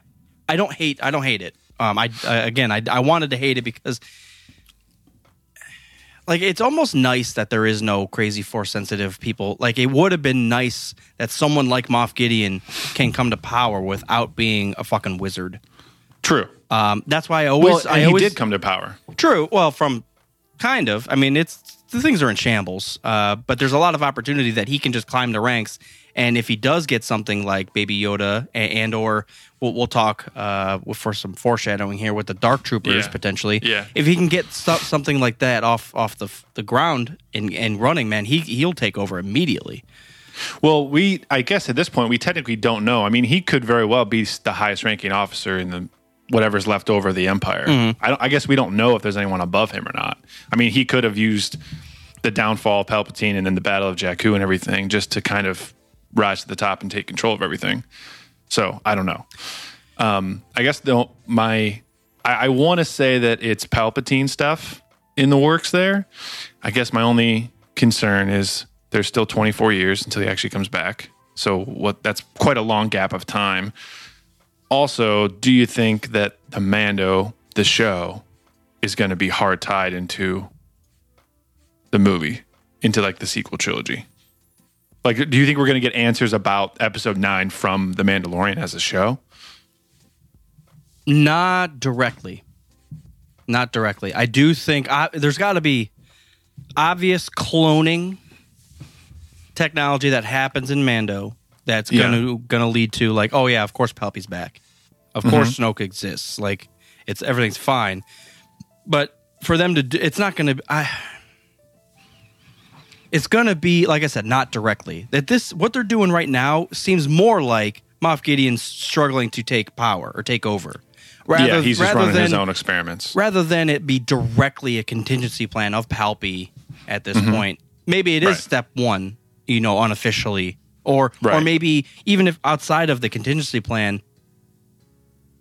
I don't hate. I don't hate it. Um, I uh, again, I, I wanted to hate it because, like, it's almost nice that there is no crazy Force-sensitive people. Like, it would have been nice that someone like Moff Gideon can come to power without being a fucking wizard. True. Um, that's why I always. Well, I he always, did come to power. True. Well, from kind of. I mean, it's the things are in shambles. Uh, but there's a lot of opportunity that he can just climb the ranks. And if he does get something like Baby Yoda and, and or we'll, we'll talk uh, for some foreshadowing here with the Dark Troopers yeah. potentially. Yeah. If he can get st- something like that off off the the ground and, and running, man, he he'll take over immediately. Well, we I guess at this point we technically don't know. I mean, he could very well be the highest ranking officer in the whatever's left over of the Empire. Mm-hmm. I, don't, I guess we don't know if there's anyone above him or not. I mean, he could have used the downfall of Palpatine and then the Battle of Jakku and everything just to kind of rise to the top and take control of everything. So I don't know. Um, I guess the, my I, I want to say that it's Palpatine stuff in the works there. I guess my only concern is there's still twenty-four years until he actually comes back. So what? That's quite a long gap of time. Also, do you think that the Mando, the show, is going to be hard tied into the movie, into like the sequel trilogy? Like, do you think we're going to get answers about Episode nine from The Mandalorian as a show? Not directly. Not directly. I do think uh, there's got to be obvious cloning technology that happens in Mando that's going to yeah. going to lead to, like, oh, yeah, of course Palpy's back. Of mm-hmm. course Snoke exists. Like, it's everything's fine. But for them to do, it's not going to... I. It's going to be, like I said, not directly. That this what they're doing right now seems more like Moff Gideon's struggling to take power or take over. Rather, yeah, he's just rather running than, his own experiments. Rather than it be directly a contingency plan of Palpy at this mm-hmm. point. Maybe it is right. step one, you know, unofficially. Or, right. or maybe even if outside of the contingency plan,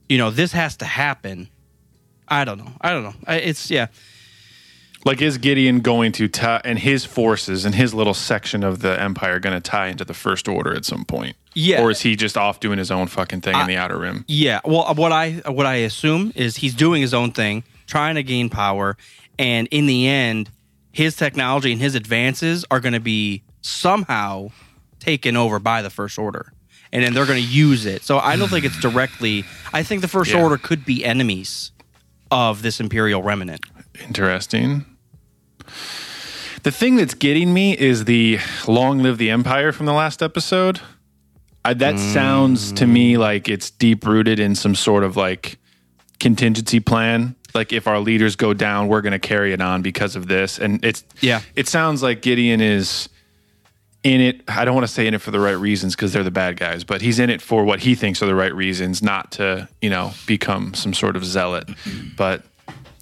you know, this has to happen. I don't know. I don't know. It's, yeah. Like, is Gideon going to tie, and his forces and his little section of the Empire going to tie into the First Order at some point? Yeah. Or is he just off doing his own fucking thing I, in the Outer Rim? Yeah. Well, what I what I assume is he's doing his own thing, trying to gain power, and in the end, his technology and his advances are going to be somehow taken over by the First Order, and then they're going to use it. So I don't think it's directly... I think the First yeah. Order could be enemies of this Imperial remnant. Interesting. The thing that's getting me is the "Long Live the Empire" from the last episode. I, that mm. sounds to me like it's deep rooted in some sort of like contingency plan. Like if our leaders go down, we're going to carry it on because of this. And it's yeah, it sounds like Gideon is in it. I don't want to say in it for the right reasons because they're the bad guys, but he's in it for what he thinks are the right reasons, not to, you know, become some sort of zealot. But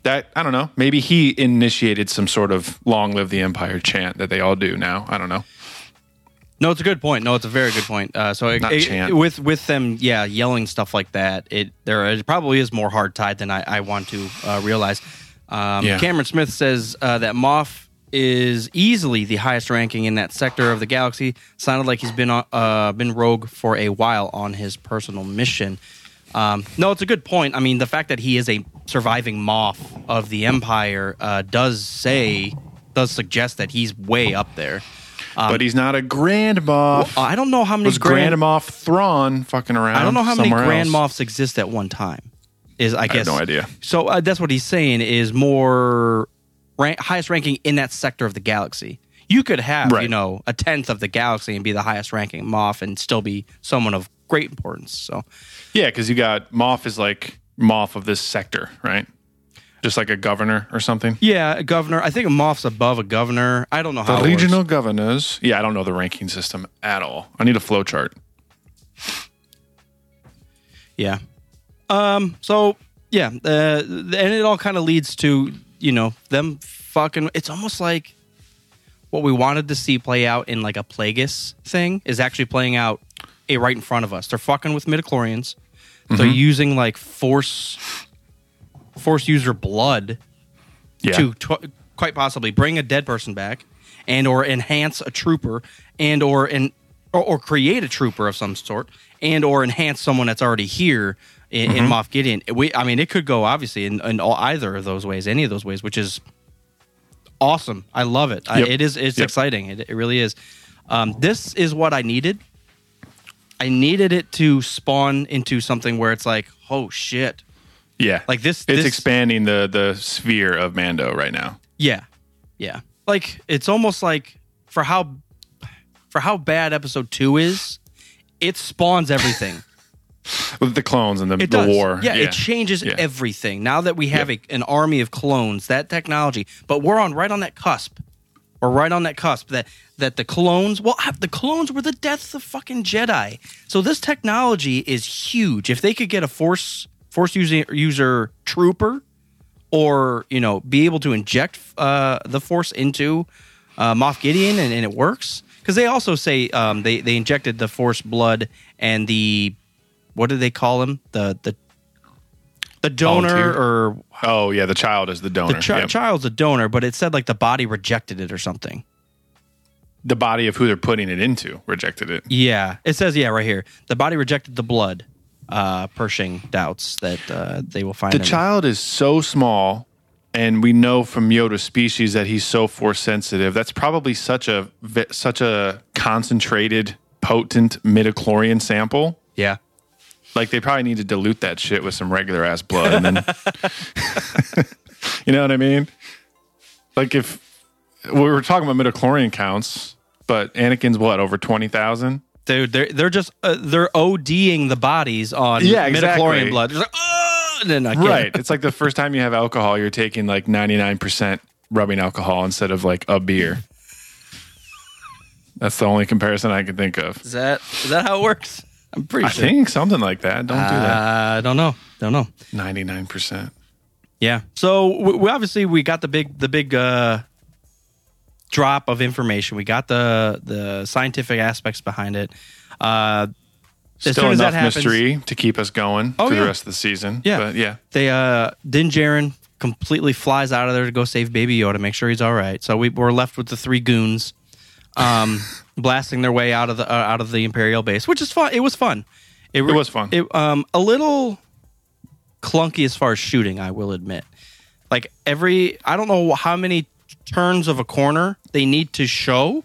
that, I don't know, maybe he initiated some sort of "Long Live the Empire" chant that they all do now. I don't know. No, it's a good point. No, it's a very good point. Uh, so it, it, with with them, yeah, yelling stuff like that, it there it probably is more hard tied than I, I want to uh, realize. Um, yeah. Cameron Smith says uh, that Moff is easily the highest ranking in that sector of the galaxy. Sounded like he's been uh, been rogue for a while on his personal mission. Um, no, it's a good point. I mean, the fact that he is a surviving Moff of the Empire uh, does say does suggest that he's way up there. Um, but he's not a Grand Moff. Well, I don't know how many was Grand, Grand Moff Thrawn fucking around. I don't know how many Grand else. Moffs exist at one time. Is I guess I have no idea. So uh, that's what he's saying is more rank, highest ranking in that sector of the galaxy. You could have right. you know a tenth of the galaxy and be the highest ranking Moff and still be someone of great importance. So yeah, because you got Moff is like Moff of this sector, right? Just like a governor or something? Yeah, a governor. I think a Moff's above a governor. I don't know how the regional works. Governors. Yeah, I don't know the ranking system at all. I need a flow chart. Yeah. Um. So, yeah. Uh, and it all kind of leads to, you know, them fucking... It's almost like what we wanted to see play out in like a Plagueis thing is actually playing out a right in front of us. They're fucking with midichlorians. Mm-hmm. They're using like force... force user blood yeah. to tw- quite possibly bring a dead person back and or enhance a trooper and or an or, or create a trooper of some sort and or enhance someone that's already here in, mm-hmm. in Moff Gideon. We, I mean, it could go obviously in, in all, either of those ways, any of those ways, which is awesome. I love it. Yep. I, it is. It's yep. exciting. It, it really is. Um, this is what I needed. I needed it to spawn into something where it's like, oh shit. Yeah, like this. It's this, expanding the the sphere of Mando right now. Yeah, yeah. Like it's almost like for how for how bad Episode Two is, it spawns everything. With the clones and the, the war. Yeah, yeah, it changes yeah. everything. Now that we have yeah. a, an army of clones, that technology, but we're on right on that cusp. We're right on that cusp that that the clones. Well, the clones were the death of fucking Jedi. So this technology is huge. If they could get a force. Force user, user trooper, or you know, be able to inject uh, the force into uh, Moff Gideon, and, and it works because they also say um, they they injected the force blood and the what do they call him the the the donor Volunteer. Or oh yeah the child is the donor the chi- yep. child's a donor but it said like the body rejected it or something. The body of who they're putting it into rejected it. Yeah, it says yeah right here the body rejected the blood. Uh, Pershing doubts that uh, they will find the him. Child is so small, and we know from Yoda's species that he's so force sensitive. That's probably such a such a concentrated, potent midichlorian sample. Yeah, like they probably need to dilute that shit with some regular ass blood, and then you know what I mean. Like if we were talking about midichlorian counts, but Anakin's what over twenty thousand. Dude, they're, they're just, uh, they're ODing the bodies on yeah, exactly. midichlorian blood. They're like, oh! And then I can't. Right. It's like the first time you have alcohol, you're taking like ninety-nine percent rubbing alcohol instead of like a beer. That's the only comparison I can think of. Is that is that how it works? I'm pretty I sure. I think something like that. Don't uh, do that. I don't know. Don't know. ninety-nine percent. Yeah. So we obviously, we got the big, the big, uh, drop of information. We got the the scientific aspects behind it. Uh, as Still soon as enough that happens, mystery to keep us going oh, for yeah. the rest of the season. Yeah, but yeah. They uh, Din Djarin completely flies out of there to go save Baby Yoda, make sure he's all right. So we, we're left with the three goons um, blasting their way out of the uh, out of the Imperial base, which is fun. It was fun. It, re- it was fun. It, um, a little clunky as far as shooting, I will admit. Like every, I don't know how many. Turns of a corner they need to show,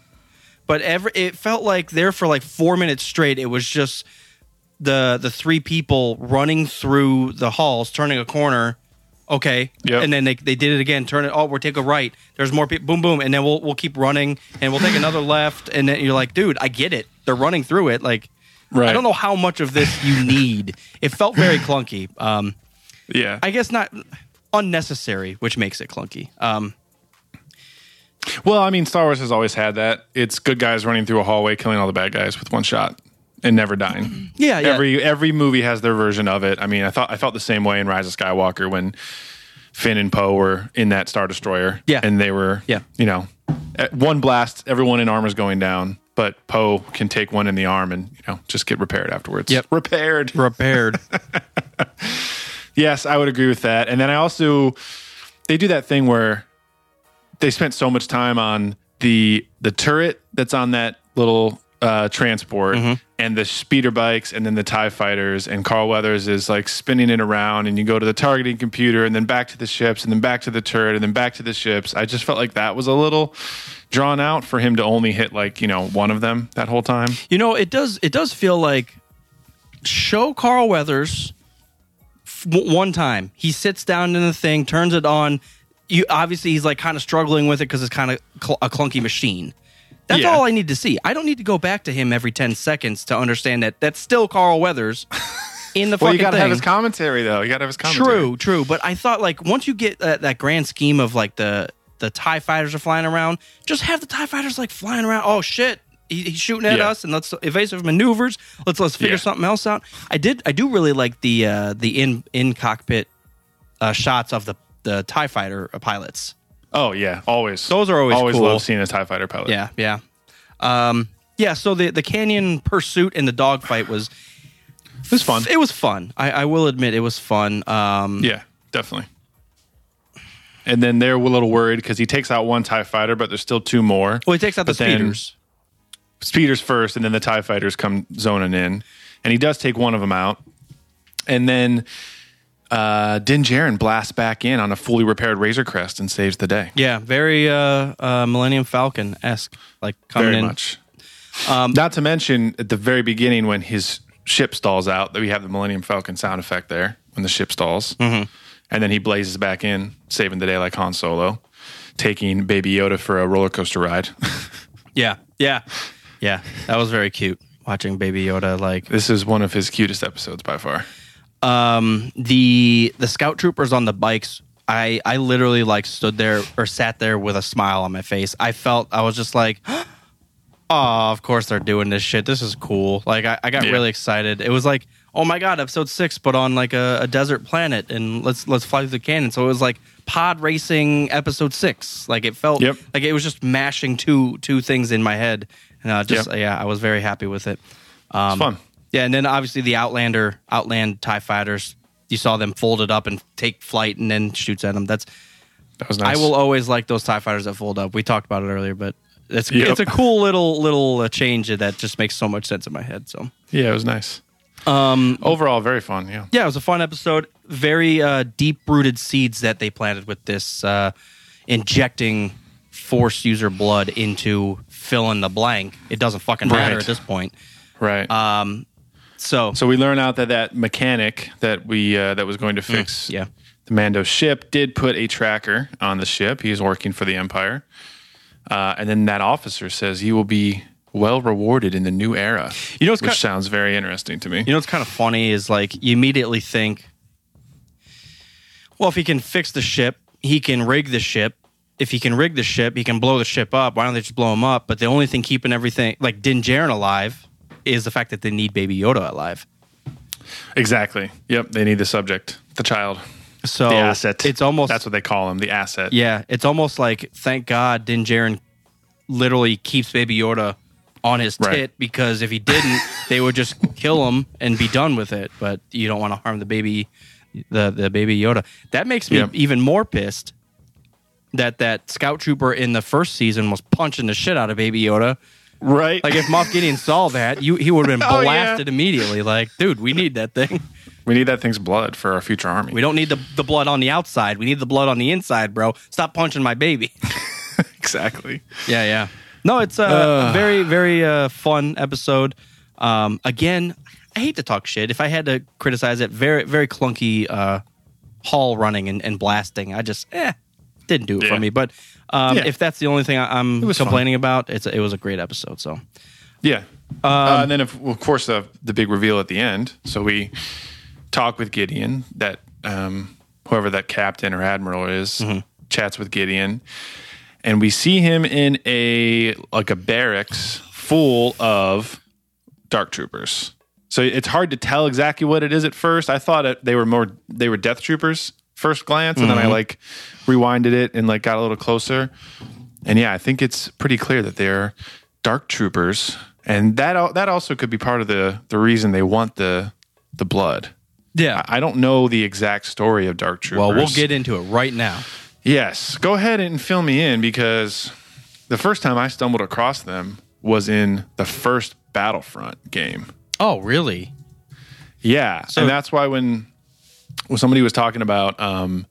but every it felt like there for like four minutes straight it was just the the three people running through the halls turning a corner Okay. Yep. And then they they did it again. Turn it. Oh, we'll take a right. There's more people. Boom, boom. And then we'll we'll keep running, and we'll take another left. And then you're like, dude, I get it. They're running through it. Like, right. I don't know how much of this you need. It felt very clunky. Um, yeah. I guess not unnecessary, which makes it clunky. Um, well, I mean, Star Wars has always had that. It's good guys running through a hallway, killing all the bad guys with one shot. And never dying. Yeah, yeah. Every every movie has their version of it. I mean, I thought I felt the same way in Rise of Skywalker when Finn and Poe were in that Star Destroyer. Yeah. And they were, yeah. you know, at one blast, everyone in armor is going down, but Poe can take one in the arm and, you know, just get repaired afterwards. Yep. Repaired. Repaired. Yes, I would agree with that. And then I also, they do that thing where they spent so much time on the the turret that's on that little uh, transport. Mm-hmm. And the speeder bikes, and then the TIE fighters, and Carl Weathers is like spinning it around, and you go to the targeting computer, and then back to the ships, and then back to the turret, and then back to the ships. I just felt like that was a little drawn out for him to only hit like, you know, one of them that whole time. You know, it does it does feel like show Carl Weathers f- one time. He sits down in the thing, turns it on. You obviously he's like kind of struggling with it because it's kind of cl- a clunky machine. That's yeah. all I need to see. I don't need to go back to him every ten seconds to understand that that's still Carl Weathers in the well, fucking thing. Well, you got to have his commentary, though. You got to have his commentary. True, true. But I thought, like, once you get uh, that grand scheme of, like, the, the TIE fighters are flying around, just have the TIE fighters, like, flying around. Oh, shit. He, he's shooting at yeah. us, and let's evasive maneuvers. Let's let's figure yeah. something else out. I did. I do really like the uh, the in, in cockpit uh, shots of the, the TIE fighter pilots. Oh, yeah, always. Those are always Always cool. Love seeing a TIE fighter pilot. Yeah, yeah. Um, yeah, so the, the canyon pursuit and the dogfight was... it was fun. F- it was fun. I, I will admit it was fun. Um, yeah, definitely. And then they're a little worried because he takes out one TIE fighter, but there's still two more. Well, he takes out the speeders. Speeders first, and then the TIE fighters come zoning in. And he does take one of them out. And then... Uh, Din Djarin blasts back in on a fully repaired Razor Crest and saves the day. Yeah, very uh, uh, Millennium Falcon-esque, like coming very in. Much. Um, Not to mention at the very beginning when his ship stalls out, that we have the Millennium Falcon sound effect there when the ship stalls, mm-hmm. and then he blazes back in, saving the day like Han Solo, taking Baby Yoda for a roller coaster ride. yeah, yeah, yeah. That was very cute watching Baby Yoda. Like this is one of his cutest episodes by far. Um, the the scout troopers on the bikes, I, I literally like stood there or sat there with a smile on my face. I felt, I was just like, oh, of course they're doing this shit. This is cool. Like I, I got yeah. really excited. It was like, oh my God, episode six, but on like a, a desert planet and let's, let's fly through the canyon. So it was like pod racing episode six. Like it felt yep. like it was just mashing two, two things in my head. And I just, yep. yeah, I was very happy with it. Um, it's fun. Yeah, and then obviously the Outlander, Outland TIE fighters, you saw them folded up and take flight and then shoots at them. That's, that was nice. I will always like those TIE fighters that fold up. We talked about it earlier, but it's yep. it's a cool little little uh, change that just makes so much sense in my head. So yeah, it was nice. Um, Overall, very fun, yeah. Yeah, it was a fun episode. Very uh, deep-rooted seeds that they planted with this uh, injecting Force user blood into fill-in-the-blank. It doesn't fucking matter right. at this point. Right. Um. So, so we learn out that that mechanic that we uh, that was going to fix mm, yeah. the Mando ship did put a tracker on the ship. He's working for the Empire, uh, and then that officer says you will be well rewarded in the new era. You know, which kind of, sounds very interesting to me. You know, what's kind of funny is like you immediately think, well, if he can fix the ship, he can rig the ship. If he can rig the ship, he can blow the ship up. Why don't they just blow him up? But the only thing keeping everything like Din Djarin alive is the fact that they need Baby Yoda alive. Exactly. Yep, they need the subject, the child. So the asset. It's almost that's what they call him, the asset. Yeah, it's almost like thank God Din Djarin literally keeps Baby Yoda on his tit right. because if he didn't, they would just kill him and be done with it. But you don't want to harm the baby, the the Baby Yoda. That makes me yep. even more pissed that that scout trooper in the first season was punching the shit out of Baby Yoda. Right, like if Moff Gideon saw that, you he would have been blasted oh, yeah. immediately. Like, dude, we need that thing. We need that thing's blood for our future army. We don't need the the blood on the outside. We need the blood on the inside, bro. Stop punching my baby. Exactly. Yeah, yeah. No, it's uh, uh, a very, very uh, fun episode. Um, again, I hate to talk shit. If I had to criticize it, very, very clunky uh, Hall running and, and blasting. I just eh, didn't do it yeah. for me. But um, yeah. if that's the only thing I, I'm it complaining fun. about, it's a, it was a great episode. So yeah, um, uh, and then of, of course the the big reveal at the end. So we talk with Gideon, that um, whoever that captain or admiral is, mm-hmm. chats with Gideon, and we see him in a like a barracks full of Dark Troopers. So it's hard to tell exactly what it is at first. I thought it, they were more they were Death Troopers first glance, and mm-hmm. then I like rewinded it and like got a little closer. And yeah, I think it's pretty clear that they're Dark Troopers, and that that also could be part of the the reason they want the the blood. Yeah, I don't know the exact story of Dark Troopers. Well, we'll get into it right now. Yes, go ahead and fill me in, because the first time I stumbled across them was in the first Battlefront game. Oh, really? Yeah. So, and that's why when, when somebody was talking about um,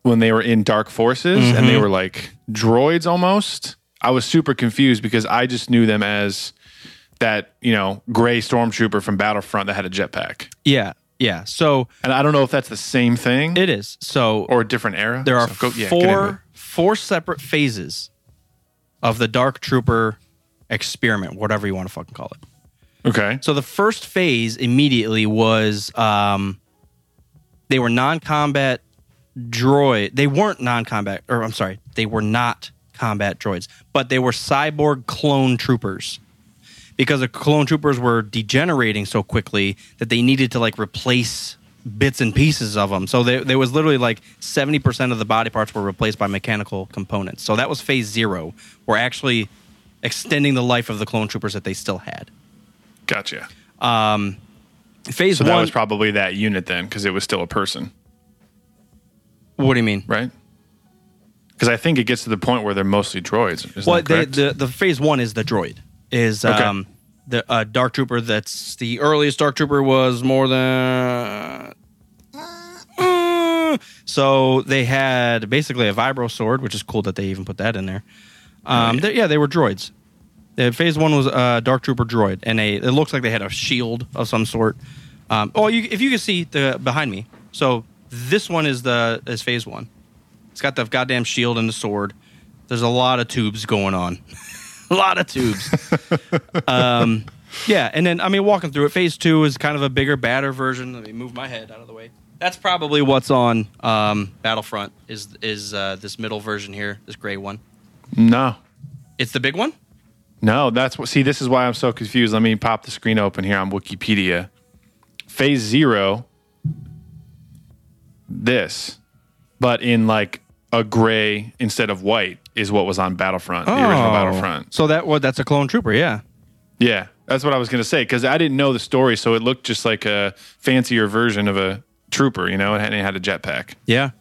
when they were in Dark Forces mm-hmm. and they were like droids almost, I was super confused because I just knew them as that, you know, gray stormtrooper from Battlefront that had a jetpack. Yeah. Yeah. So, and I don't know if that's the same thing. It is. So, or a different era. There are so, go, yeah, four four separate phases of the Dark Trooper experiment, whatever you want to fucking call it. Okay. So the first phase immediately was um, they were non-combat droid. They weren't non-combat, or I'm sorry, they were not combat droids, but they were cyborg clone troopers, because the clone troopers were degenerating so quickly that they needed to like replace bits and pieces of them. So there was literally like seventy percent of the body parts were replaced by mechanical components. So that was phase zero. We're actually extending the life of the clone troopers that they still had. Gotcha. Um, phase so one. So that was probably that unit then, because it was still a person. What do you mean? Right? Because I think it gets to the point where they're mostly droids. Isn't well, they, the the phase one is the droid. Is okay. um, the uh, Dark Trooper. That's the earliest Dark Trooper was more than. Uh, so they had basically a vibro sword, which is cool that they even put that in there. Um, right. they, yeah, they were droids. Phase one was a uh, Dark Trooper droid, and a, it looks like they had a shield of some sort. Um, oh, you, if you can see the behind me. So this one is the is phase one. It's got the goddamn shield and the sword. There's a lot of tubes going on. a lot of tubes. um, yeah, and then, I mean, walking through it, phase two is kind of a bigger, badder version. Let me move my head out of the way. That's probably what's on um, Battlefront, is, is uh, this middle version here, this gray one. No. It's the big one? No, that's what. See, this is why I'm so confused. Let me pop the screen open here on Wikipedia. Phase zero, this, but in like a gray instead of white, is what was on Battlefront, oh, the original Battlefront. So that well, that's a clone trooper, yeah. Yeah, that's what I was going to say, because I didn't know the story, so it looked just like a fancier version of a trooper, you know, and it had a jetpack. Yeah.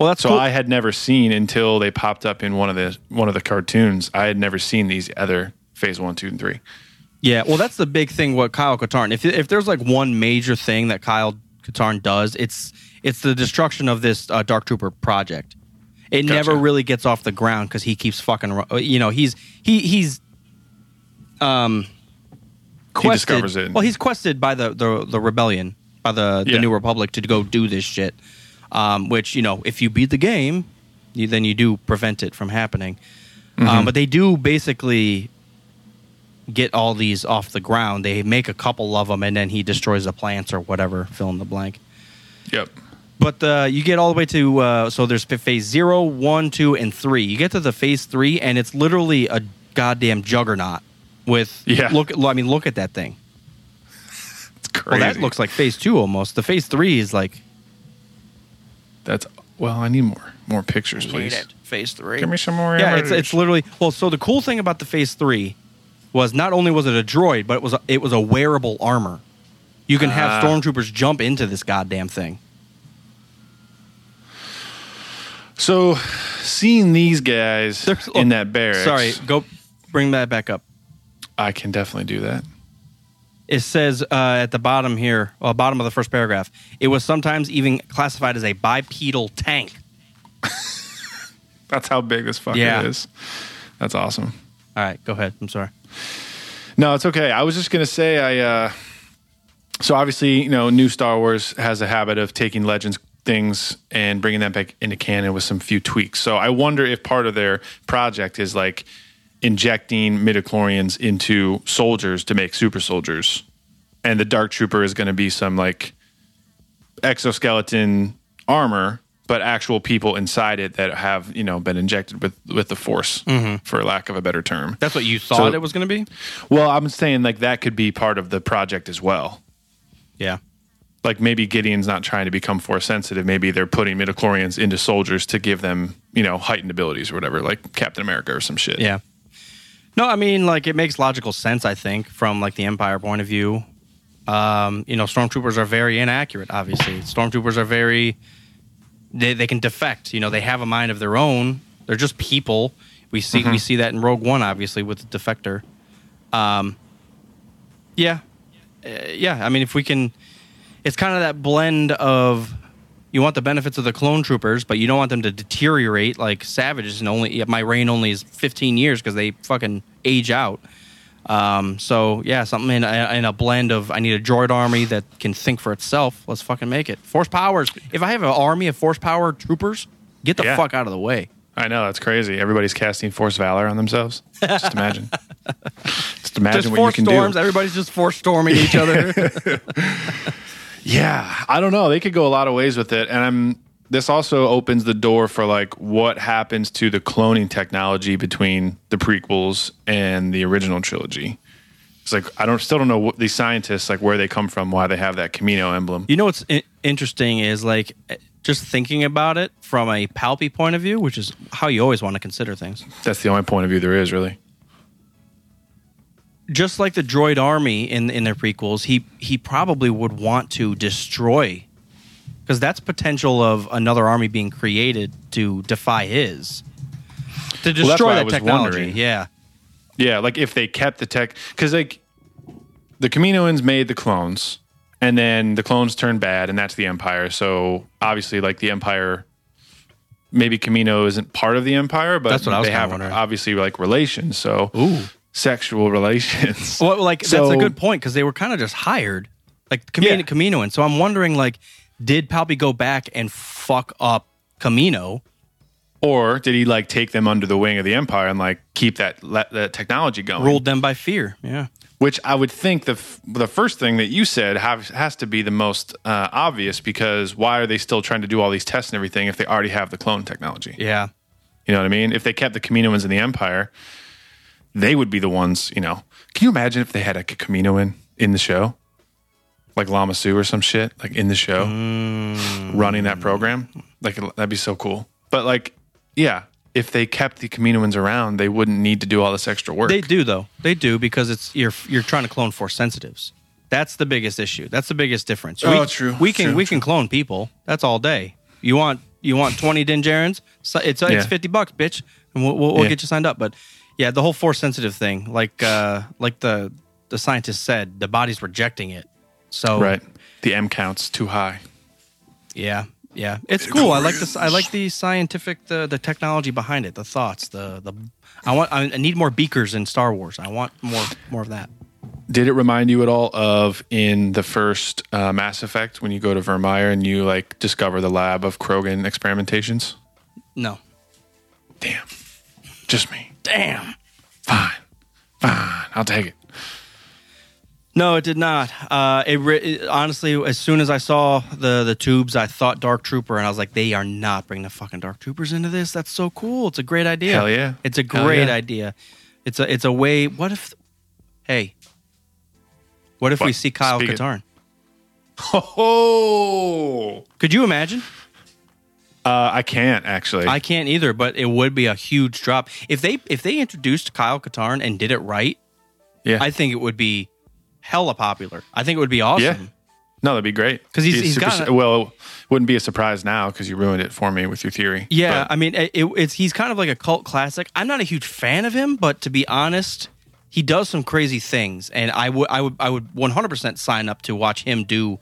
Well, that's so cool. I had never seen until they popped up in one of the one of the cartoons. I had never seen these other phase one, two, and three. Yeah, well, that's the big thing. What Kyle Katarn? If if there's like one major thing that Kyle Katarn does, it's it's the destruction of this uh, Dark Trooper project. It gotcha. Never really gets off the ground because he keeps fucking. You know, he's he he's um quested, he discovers it. Well, he's quested by the the, the rebellion, by the, yeah. the New Republic, to go do this shit. Um, which, you know, if you beat the game, you, then you do prevent it from happening. Mm-hmm. Um, but they do basically get all these off the ground. They make a couple of them, and then he destroys the plants or whatever, fill in the blank. Yep. But uh, you get all the way to, uh, so there's phase zero, one, two, and three. You get to the phase three, and it's literally a goddamn juggernaut with, yeah. look, I mean, look at that thing. It's crazy. Well, that looks like phase two almost. The phase three is like... That's well. I need more more pictures, please. Need it. Phase three. Give me some more. Yeah, it's, it's literally well. So the cool thing about the phase three was not only was it a droid, but it was a, it was a wearable armor. You can have uh, stormtroopers jump into this goddamn thing. So, seeing these guys There's, in oh, that barracks. Sorry, go bring that back up. I can definitely do that. It says uh, at the bottom here, well, bottom of the first paragraph, it was sometimes even classified as a bipedal tank. That's how big this fucker yeah. is. That's awesome. All right, go ahead. I'm sorry. No, it's okay. I was just going to say, I. Uh, so obviously, you know, new Star Wars has a habit of taking Legends things and bringing that back into canon with some few tweaks. So I wonder if part of their project is like injecting midichlorians into soldiers to make super soldiers. And the Dark Trooper is going to be some like exoskeleton armor, but actual people inside it that have, you know, been injected with, with the Force, mm-hmm. for lack of a better term. That's what you thought so, it was going to be? Well, I'm saying like that could be part of the project as well. Yeah. Like maybe Gideon's not trying to become Force sensitive. Maybe they're putting midichlorians into soldiers to give them, you know, heightened abilities or whatever, like Captain America or some shit. Yeah. No, I mean, like it makes logical sense, I think, from like the Empire point of view. Um, you know, stormtroopers are very inaccurate, obviously. Stormtroopers are very, they they can defect. You know, they have a mind of their own. They're just people. We see mm-hmm. we see that in Rogue One, obviously, with the defector. Um, yeah. Uh, yeah, I mean, if we can, it's kind of that blend of you want the benefits of the clone troopers, but you don't want them to deteriorate like savages. And only my reign only is fifteen years because they fucking age out. Um, so yeah, something in a, in a blend of I need a droid army that can think for itself. Let's fucking make it Force powers. If I have an army of Force power troopers, get the yeah. fuck out of the way. I know, that's crazy. Everybody's casting Force Valor on themselves. Just imagine. Just imagine just what force you can storms. Do. Everybody's just force storming each other. Yeah, I don't know. They could go a lot of ways with it. And I'm, this also opens the door for like what happens to the cloning technology between the prequels and the original trilogy. It's like, I don't still don't know what these scientists, like where they come from, why they have that Kamino emblem. You know what's in- interesting is like... Just thinking about it from a Palpy point of view, which is how you always want to consider things. That's the only point of view there is, really. Just like the droid army in in their prequels, he he probably would want to destroy, because that's potential of another army being created to defy his, to destroy well, that technology. Wondering. Yeah, yeah, like if they kept the tech, because like the Kaminoans made the clones. And then the clones turn bad, and that's the Empire. So obviously, like the Empire, maybe Kamino isn't part of the Empire, but that's what I was they have wondering. Obviously like relations. So Ooh. Sexual relations. Well, like so, that's a good point because they were kind of just hired, like Kamino, yeah. Kamino. And so I'm wondering, like, did Palpy go back and fuck up Kamino, or did he like take them under the wing of the Empire and like keep that that technology going? Ruled them by fear. Yeah. Which I would think the f- the first thing that you said have, has to be the most uh, obvious, because why are they still trying to do all these tests and everything if they already have the clone technology? Yeah. You know what I mean? If they kept the Kaminoans in the Empire, they would be the ones, you know. Can you imagine if they had like a Kaminoan in the show? Like Lama Sue or some shit, like in the show, mm. running that program? Like, that'd be so cool. But like, yeah. If they kept the Kaminoans around, they wouldn't need to do all this extra work. They do, though. They do, because it's you're you're trying to clone Force sensitives. That's the biggest issue. That's the biggest difference. Oh, we, true. We can true, we true. can clone people. That's all day. You want you want twenty Din Djarins? So it's it's yeah. fifty bucks, bitch, and we'll we'll, we'll yeah. get you signed up. But yeah, the whole Force sensitive thing, like uh, like the the scientist said, the body's rejecting it. So right, the M count's too high. Yeah. Yeah, it's cool. I like this. I like the scientific, the the technology behind it, the thoughts, the the. I want. I need more beakers in Star Wars. I want more more of that. Did it remind you at all of in the first uh, Mass Effect when you go to Vermeer and you like discover the lab of Krogan experimentations? No. Damn. Just me. Damn. Fine. Fine. I'll take it. No, it did not. Uh, it, re- it honestly, as soon as I saw the, the tubes, I thought Dark Trooper, and I was like, they are not bringing the fucking Dark Troopers into this. That's so cool. It's a great idea. Hell yeah! It's a great yeah. idea. It's a it's a way. What if? Hey, what if what? we see Kyle Speak Katarn? Oh, could you imagine? Uh, I can't actually. I can't either. But it would be a huge drop if they if they introduced Kyle Katarn and did it right. Yeah, I think it would be. Hella popular. I think it would be awesome. Yeah. No, that'd be great. Because he's, he's, he's got su- well, it wouldn't be a surprise now because you ruined it for me with your theory. Yeah, but. I mean, it, it's he's kind of like a cult classic. I'm not a huge fan of him, but to be honest, he does some crazy things, and I would I would I would one hundred percent sign up to watch him do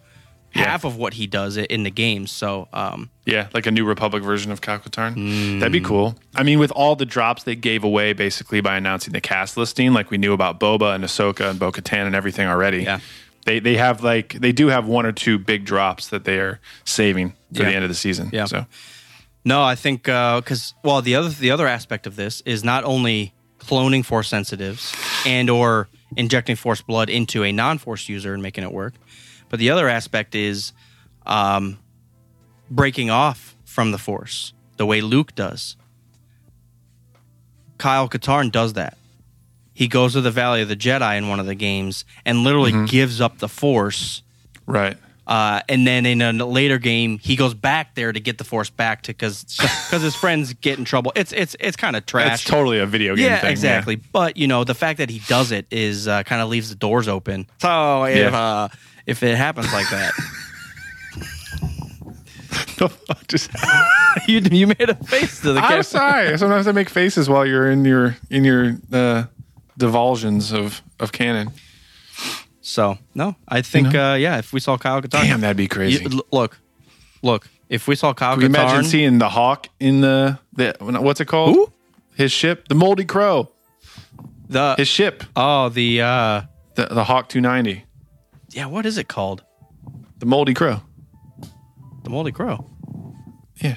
yeah. half of what he does in the games. So um, yeah, like a New Republic version of Kyle Katarn. Mm. That'd be cool. I mean, with all the drops they gave away basically by announcing the cast listing, like we knew about Boba and Ahsoka and Bo-Katan and everything already. Yeah. they they have like they do have one or two big drops that they are saving for yeah. the end of the season. Yeah. So no, I think because uh, well, the other the other aspect of this is not only cloning force sensitives and or injecting force blood into a non-force user and making it work, but the other aspect is um, breaking off from the force the way Luke does. Kyle Katarn does that. He goes to the Valley of the Jedi in one of the games and literally mm-hmm. gives up the Force. Right. Uh, and then in a later game, he goes back there to get the Force back to because because his friends get in trouble. It's it's it's kind of trash. It's totally a video game yeah, thing. Exactly. Yeah, exactly. But, you know, the fact that he does it is uh, kind of leaves the doors open. So if, yeah. uh, if it happens like that. The fuck just you, you made a face to the camera. I'm sorry. Sometimes I make faces while you're in your... in your uh, divulsions of, of canon. So, no, I think, you know? uh, yeah, if we saw Kyle Katarn. Damn, that'd be crazy. You, look, look, if we saw Kyle Katarn. Can you imagine seeing the Hawk in the, the what's it called? Who? His ship, the Moldy Crow. The His ship. Oh, the, uh, the, the Hawk two ninety. Yeah, what is it called? The Moldy Crow. The Moldy Crow. Yeah.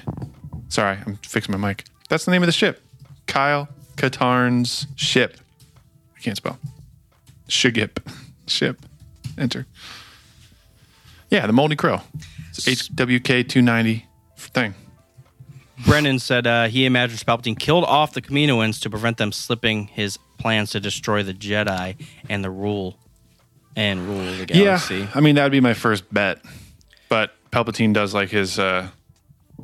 Sorry, I'm fixing my mic. That's the name of the ship. Kyle Katarn's ship. Can't spell. Shigip. Ship. Enter. Yeah, the Moldy Crow. It's H W K two ninety thing. Brennan said uh, he imagines Palpatine killed off the Kaminoans to prevent them slipping his plans to destroy the Jedi and the rule and rule of the galaxy. Yeah, I mean, that would be my first bet. But Palpatine does like his uh,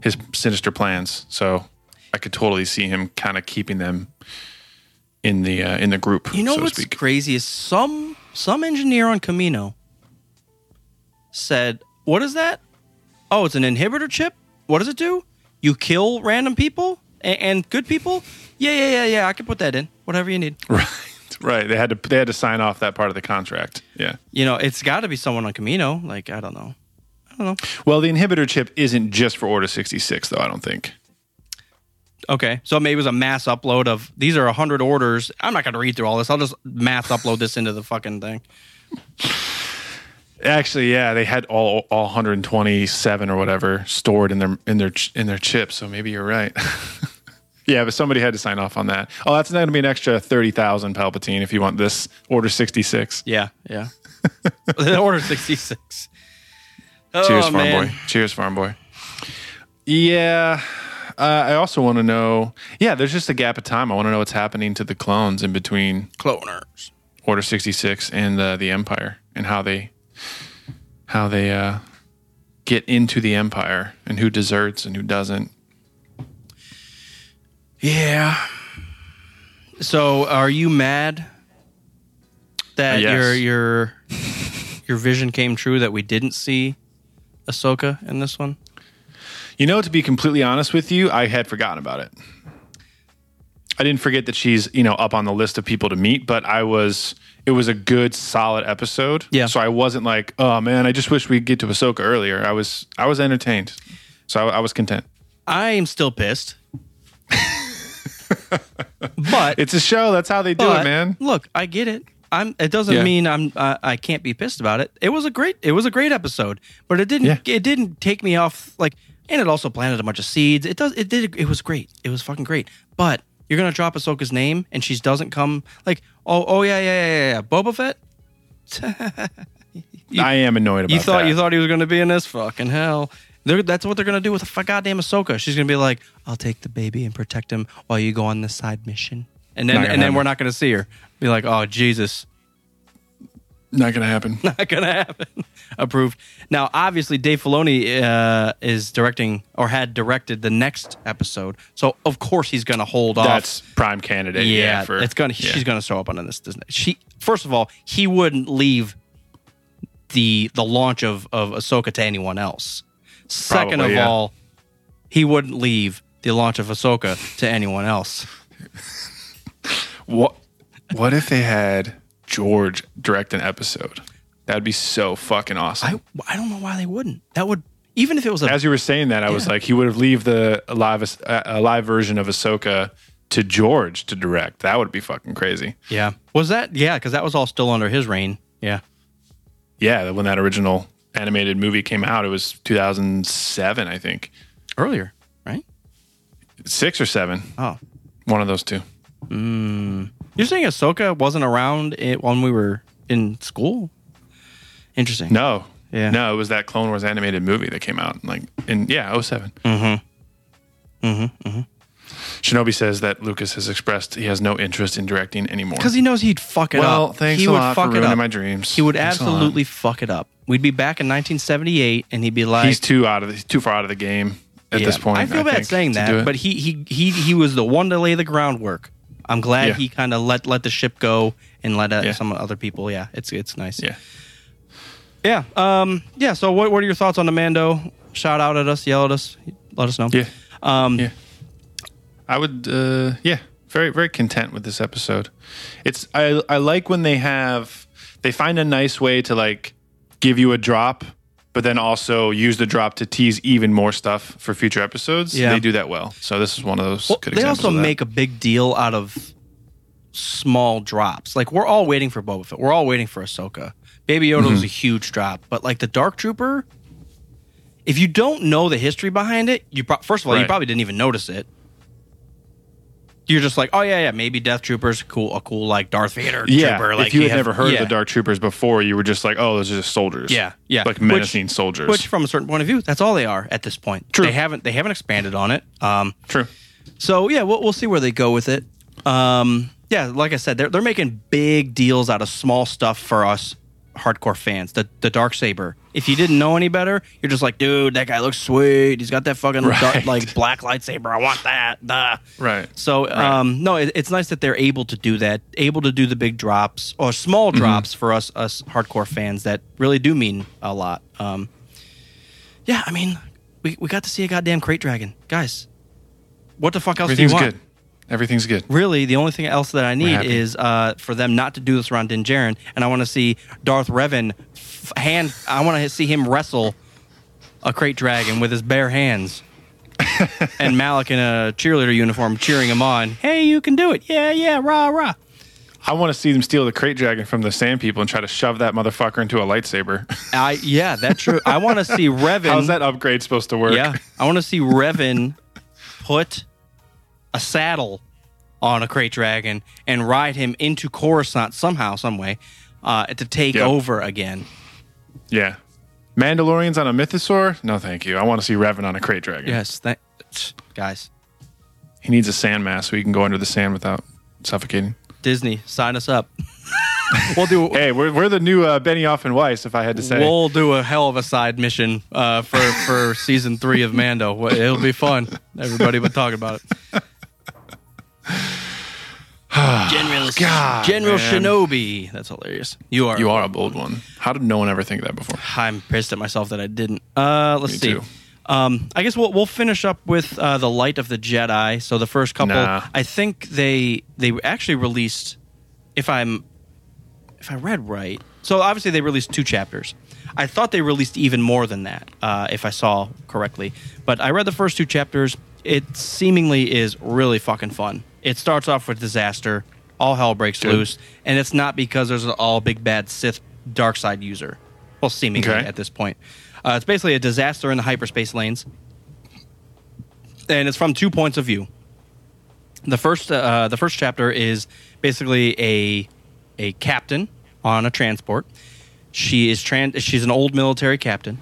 his sinister plans, so I could totally see him kind of keeping them in the uh, in the group. You know so what's to speak. Crazy is some some engineer on Kamino said, "What is that? Oh, it's an inhibitor chip. What does it do? You kill random people and, and good people? Yeah, yeah, yeah, yeah. I can put that in. Whatever you need." Right, right. They had to they had to sign off that part of the contract. Yeah. You know, it's got to be someone on Kamino. Like I don't know, I don't know. Well, the inhibitor chip isn't just for Order sixty-six, though. I don't think. Okay, so maybe it was a mass upload of, these are one hundred orders. I'm not going to read through all this. I'll just mass upload this into the fucking thing. Actually, yeah, they had all all one hundred twenty-seven or whatever stored in their in their in their chip, so maybe you're right. Yeah, but somebody had to sign off on that. Oh, that's going to be an extra thirty thousand Palpatine if you want this Order sixty-six. Yeah, yeah. Order sixty-six. Oh, cheers, farm man. boy. Cheers, farm boy. Yeah. Uh, I also want to know, yeah, there's just a gap of time. I want to know what's happening to the clones in between Cloners, Order sixty-six and the, the Empire, and how they how they uh, get into the Empire, and who deserts and who doesn't. Yeah. So, are you mad that uh, yes. your your your vision came true that we didn't see Ahsoka in this one? You know, to be completely honest with you, I had forgotten about it. I didn't forget that she's, you know, up on the list of people to meet, but I was, it was a good, solid episode. Yeah. So I wasn't like, oh man, I just wish we'd get to Ahsoka earlier. I was, I was entertained. So I, I was content. I'm still pissed. But it's a show. That's how they do it, man. Look, I get it. I'm, it doesn't yeah. mean I'm. Uh, I can't be pissed about it. It was a great. It was a great episode, but it didn't. Yeah. It didn't take me off. Like, and it also planted a bunch of seeds. It does. It did. It was great. It was fucking great. But you're gonna drop Ahsoka's name, and she doesn't come. Like, oh, oh yeah, yeah, yeah, yeah. Boba Fett. you, I am annoyed about. You thought that. You thought he was gonna be in this fucking hell. They're, that's what they're gonna do with a goddamn Ahsoka. She's gonna be like, I'll take the baby and protect him while you go on this side mission. And then, and then we're not going to see her. Be like, oh, Jesus. Not going to happen. Not going to happen. Approved. Now, obviously, Dave Filoni uh, is directing or had directed the next episode. So, of course, he's going to hold That's off. That's prime candidate. Yeah. yeah for, it's gonna, yeah. She's going to show up on this. Disney. She, first of all, he wouldn't leave the the launch of, of Ahsoka to anyone else. Second Probably, of yeah. all, he wouldn't leave the launch of Ahsoka to anyone else. What what if they had George direct an episode? That'd be so fucking awesome. I, I don't know why they wouldn't. That would, even if it was a... As you were saying that, I yeah. was like, he would have leave the live uh, a live version of Ahsoka to George to direct. That would be fucking crazy. Yeah. Was that? Yeah, because that was all still under his reign. Yeah. yeah, when that original animated movie came out, it was two thousand seven, I think. Earlier, right? Six or seven. Oh. One of those two. Mm. You're saying Ahsoka wasn't around it when we were in school? Interesting. No. Yeah. No, it was that Clone Wars animated movie that came out like in, yeah, oh seven. Mm-hmm. Mm-hmm. Mm-hmm. Shinobi says that Lucas has expressed he has no interest in directing anymore. Because he knows he'd fuck it well, up. Well, thanks he a would lot fuck for ruining up. my dreams. He would thanks absolutely fuck it up. We'd be back in nineteen seventy-eight, and he'd be like... He's too out of the, too far out of the game at yeah. this point. I feel I bad think, saying that, but he, he he he was the one to lay the groundwork. I'm glad yeah. he kind of let, let the ship go and let uh, yeah. some other people... Yeah, it's it's nice. Yeah. Yeah. Um, yeah, so what, what are your thoughts on the Mando? Shout out at us, yell at us, let us know. Yeah. Um, yeah. I would, uh, yeah, very, very content with this episode. It's I, I like when they have, they find a nice way to like give you a drop, but then also use the drop to tease even more stuff for future episodes. Yeah. They do that well. So this is one of those well, good examples. They also of that. make a big deal out of small drops. Like we're all waiting for Boba Fett. We're all waiting for Ahsoka. Baby Yoda mm-hmm. was a huge drop, but like the Dark Trooper, if you don't know the history behind it, you pro- first of all, right. you probably didn't even notice it. You're just like, oh, yeah, yeah, maybe Death Trooper's cool, a cool, like, Darth Vader yeah, trooper. Like, if you had have, never heard yeah. of the Dark Troopers before, you were just like, oh, those are just soldiers. Yeah, yeah. Like, menacing which, soldiers. Which, from a certain point of view, that's all they are at this point. True. They haven't, they haven't expanded on it. Um, True. So, yeah, we'll, we'll see where they go with it. Um, yeah, like I said, they're, they're making big deals out of small stuff for us hardcore fans. The the Darksaber. If you didn't know any better, you're just like, dude, that guy looks sweet. He's got that fucking right. dark, like black lightsaber. I want that. Duh. Right. So, right. um, no, it, it's nice that they're able to do that, able to do the big drops or small drops mm-hmm. for us, us hardcore fans that really do mean a lot. Um, yeah, I mean, we, we got to see a goddamn crate dragon, guys. What the fuck else do you want? Good. Everything's good. Really, the only thing else that I need is uh, for them not to do this around Din Djarin, and I want to see Darth Revan f- hand. I want to see him wrestle a crate dragon with his bare hands, and Malak in a cheerleader uniform cheering him on. Hey, you can do it! Yeah, yeah, rah, rah. I want to see them steal the crate dragon from the sand people and try to shove that motherfucker into a lightsaber. I yeah, that's true. I want to see Revan. How's that upgrade supposed to work? Yeah, I want to see Revan put a saddle on a crate dragon and ride him into Coruscant somehow, some way, uh, to take yep. over again. Yeah. Mandalorians on a mythosaur? No, thank you. I want to see Revan on a crate dragon. Yes, thank guys. He needs a sand mask so he can go under the sand without suffocating. Disney, sign us up. We'll do. Hey, we're we're the new uh, Benioff and Weiss. If I had to say, we'll do a hell of a side mission uh, for for season three of Mando. It'll be fun. Everybody been talking about it. General, God, General Shinobi. That's hilarious. You are you are a bold one. one. How did no one ever think of that before? I'm pissed at myself that I didn't. Uh, let's Me see. Too. Um, I guess we'll we'll finish up with uh, the Light of the Jedi. So the first couple, nah. I think they they actually released. If I'm if I read right, so obviously they released two chapters. I thought they released even more than that, uh, if I saw correctly. But I read the first two chapters. It seemingly is really fucking fun. It starts off with disaster. All hell breaks Dude. loose. And it's not because there's an all big bad Sith dark side user. Well, seemingly okay. at this point. Uh, it's basically a disaster in the hyperspace lanes. And it's from two points of view. The first uh, the first chapter is basically a a captain on a transport. She is trans- she's an old military captain.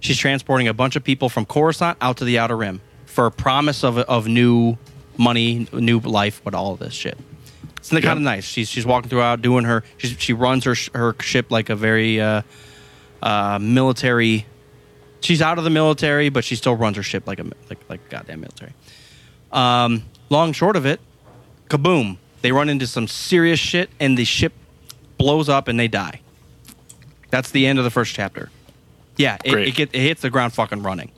She's transporting a bunch of people from Coruscant out to the Outer Rim for a promise of of new money, new life, but all of this shit. It's yep. kind of nice. She's she's walking throughout doing her. She's, she runs her her ship like a very uh, uh, military. She's out of the military, but she still runs her ship like a like like goddamn military. Um, long short of it, kaboom. They run into some serious shit, and the ship blows up, and they die. That's the end of the first chapter. Yeah, it, it, get, it hits the ground fucking running.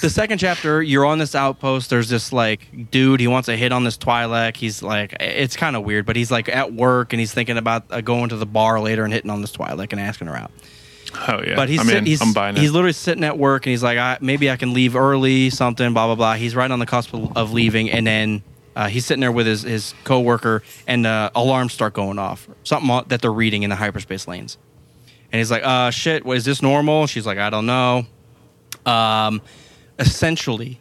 The second chapter, you're on this outpost. There's this, like, dude. He wants a hit on this Twi'lek. He's, like, it's kind of weird, but he's, like, at work, and he's thinking about uh, going to the bar later and hitting on this Twi'lek and asking her out. Oh, yeah. But he's I mean, sit, he's, I'm buying it. He's literally sitting at work, and he's like, I, maybe I can leave early, something, blah, blah, blah. He's right on the cusp of leaving, and then... Uh, he's sitting there with his, his coworker, and uh, alarms start going off. Something that they're reading in the hyperspace lanes. And he's like, uh, shit, what, is this normal? She's like, I don't know. Um, essentially,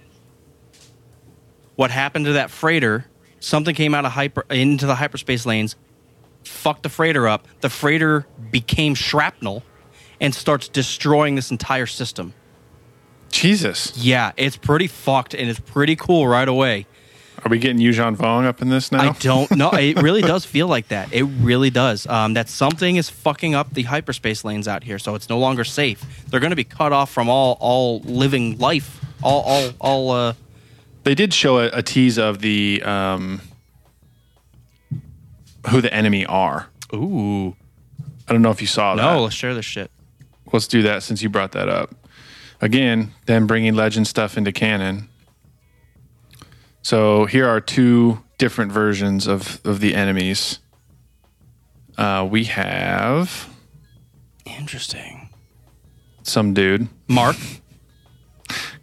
what happened to that freighter, something came out of hyper into the hyperspace lanes, fucked the freighter up. The freighter became shrapnel and starts destroying this entire system. Jesus. Yeah, it's pretty fucked, and it's pretty cool right away. Are we getting Yuuzhan Vong up in this now? I don't know. It really does feel like that. It really does. Um, that something is fucking up the hyperspace lanes out here, so it's no longer safe. They're going to be cut off from all all living life. All all all. Uh, they did show a, a tease of the um, who the enemy are. Ooh, I don't know if you saw no, that. No, let's share this shit. Let's do that since you brought that up. Again, then bringing legend stuff into canon. So here are two different versions of, of the enemies. Uh, we have... Interesting. Some dude. Mark.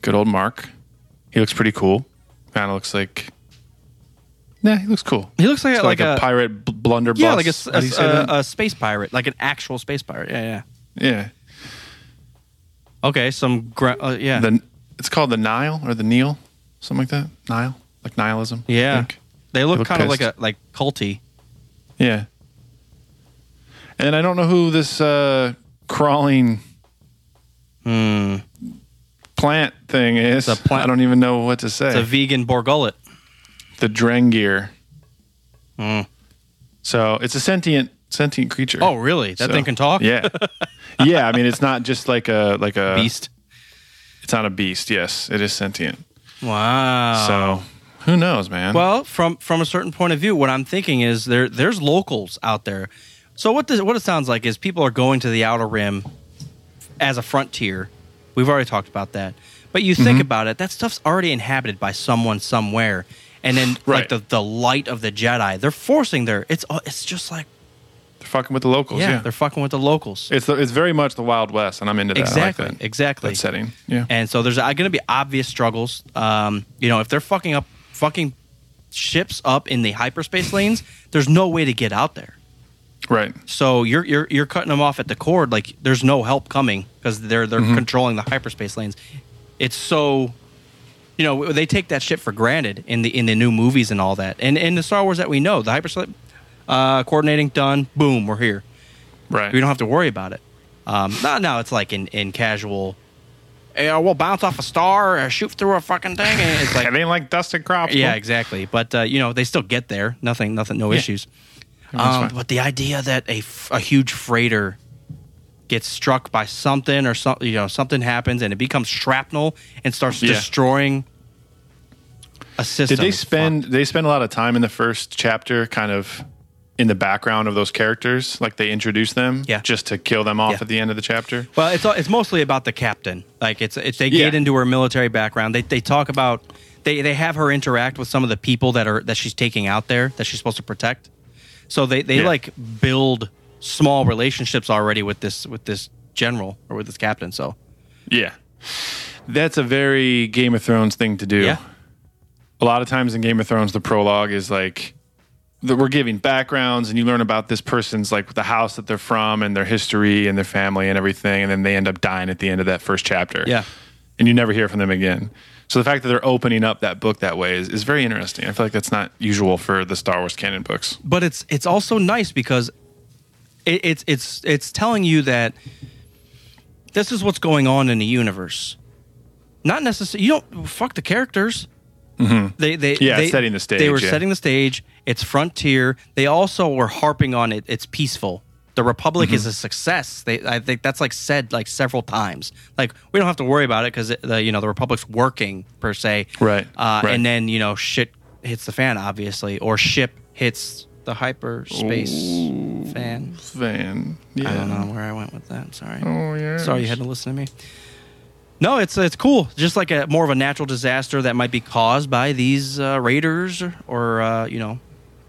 Good old Mark. He looks pretty cool. Kinda looks like... Nah, he looks cool. He looks like, so a, like, like a, a pirate bl- blunderbuss. Yeah, like a, a, a, a space pirate. Like an actual space pirate. Yeah, yeah. Yeah. Okay, some gra- uh, yeah. The, it's called the Nile or the Neil, something like that. Nile, like nihilism. Yeah, they look, they look kind pissed. of like a like culty. Yeah. And I don't know who this uh, crawling hmm. plant thing is. It's a plant. I don't even know what to say. It's a vegan borgullet. The Drengir. Mm. So it's a sentient. Sentient creature. Oh, really? That so, thing can talk? Yeah. Yeah, I mean, it's not just like a... like a beast? It's not a beast, yes. It is sentient. Wow. So, who knows, man? Well, from from a certain point of view, what I'm thinking is there there's locals out there. So, what this, what it sounds like is people are going to the Outer Rim as a frontier. We've already talked about that. But you think mm-hmm. about it, that stuff's already inhabited by someone somewhere. And then, right. like, the, the light of the Jedi, they're forcing their... It's It's just like... They're fucking with the locals, yeah. yeah. They're fucking with the locals. It's the, it's very much the Wild West, and I'm into that. Exactly, like that, exactly. That setting, yeah. And so there's going to be obvious struggles. Um, you know, if they're fucking up, fucking ships up in the hyperspace lanes, there's no way to get out there. Right. So you're you're you're cutting them off at the cord. Like there's no help coming because they're they're mm-hmm. controlling the hyperspace lanes. It's so, you know, they take that shit for granted in the in the new movies and all that, and in the Star Wars that we know, the hyperspace. Uh, coordinating done. Boom, we're here. Right. We don't have to worry about it. Um, not now. It's like in, in casual. Hey, we'll bounce off a star or shoot through a fucking thing. And it's like it ain't like dust and crops. Yeah, exactly. But uh, you know, they still get there. Nothing. Nothing. No yeah. issues. Um, but the idea that a a huge freighter gets struck by something or something, you know, something happens and it becomes shrapnel and starts yeah. destroying a system. Did they spend? They spend a lot of time in the first chapter, kind of. In the background of those characters, like they introduce them, yeah. just to kill them off yeah. at the end of the chapter. Well, it's it's mostly about the captain. Like it's it's they yeah. get into her military background. They they talk about they, they have her interact with some of the people that are that she's taking out there that she's supposed to protect. So they, they yeah. like build small relationships already with this with this general or with this captain. So yeah, that's a very Game of Thrones thing to do. Yeah. A lot of times in Game of Thrones, the prologue is like. That we're giving backgrounds, and you learn about this person's like the house that they're from, and their history, and their family, and everything, and then they end up dying at the end of that first chapter. Yeah, and you never hear from them again. So the fact that they're opening up that book that way is, is very interesting. I feel like that's not usual for the Star Wars canon books. But it's it's also nice because it, it's it's it's telling you that this is what's going on in the universe. Not necessarily you don't fuck the characters. Mm-hmm. They they yeah they, setting the stage. They were yeah. setting the stage. It's frontier. They also were harping on it. It's peaceful. The Republic mm-hmm. is a success. They, I think that's like said like several times. Like we don't have to worry about it because the you know the Republic's working per se. Right. Uh, right. And then you know shit hits the fan obviously, or ship hits the hyperspace Ooh, fan. Fan. Yeah. I don't know where I went with that. Sorry. Oh yeah. Sorry you had to listen to me. No, it's it's cool. Just like a more of a natural disaster that might be caused by these uh, raiders or, or uh, you know.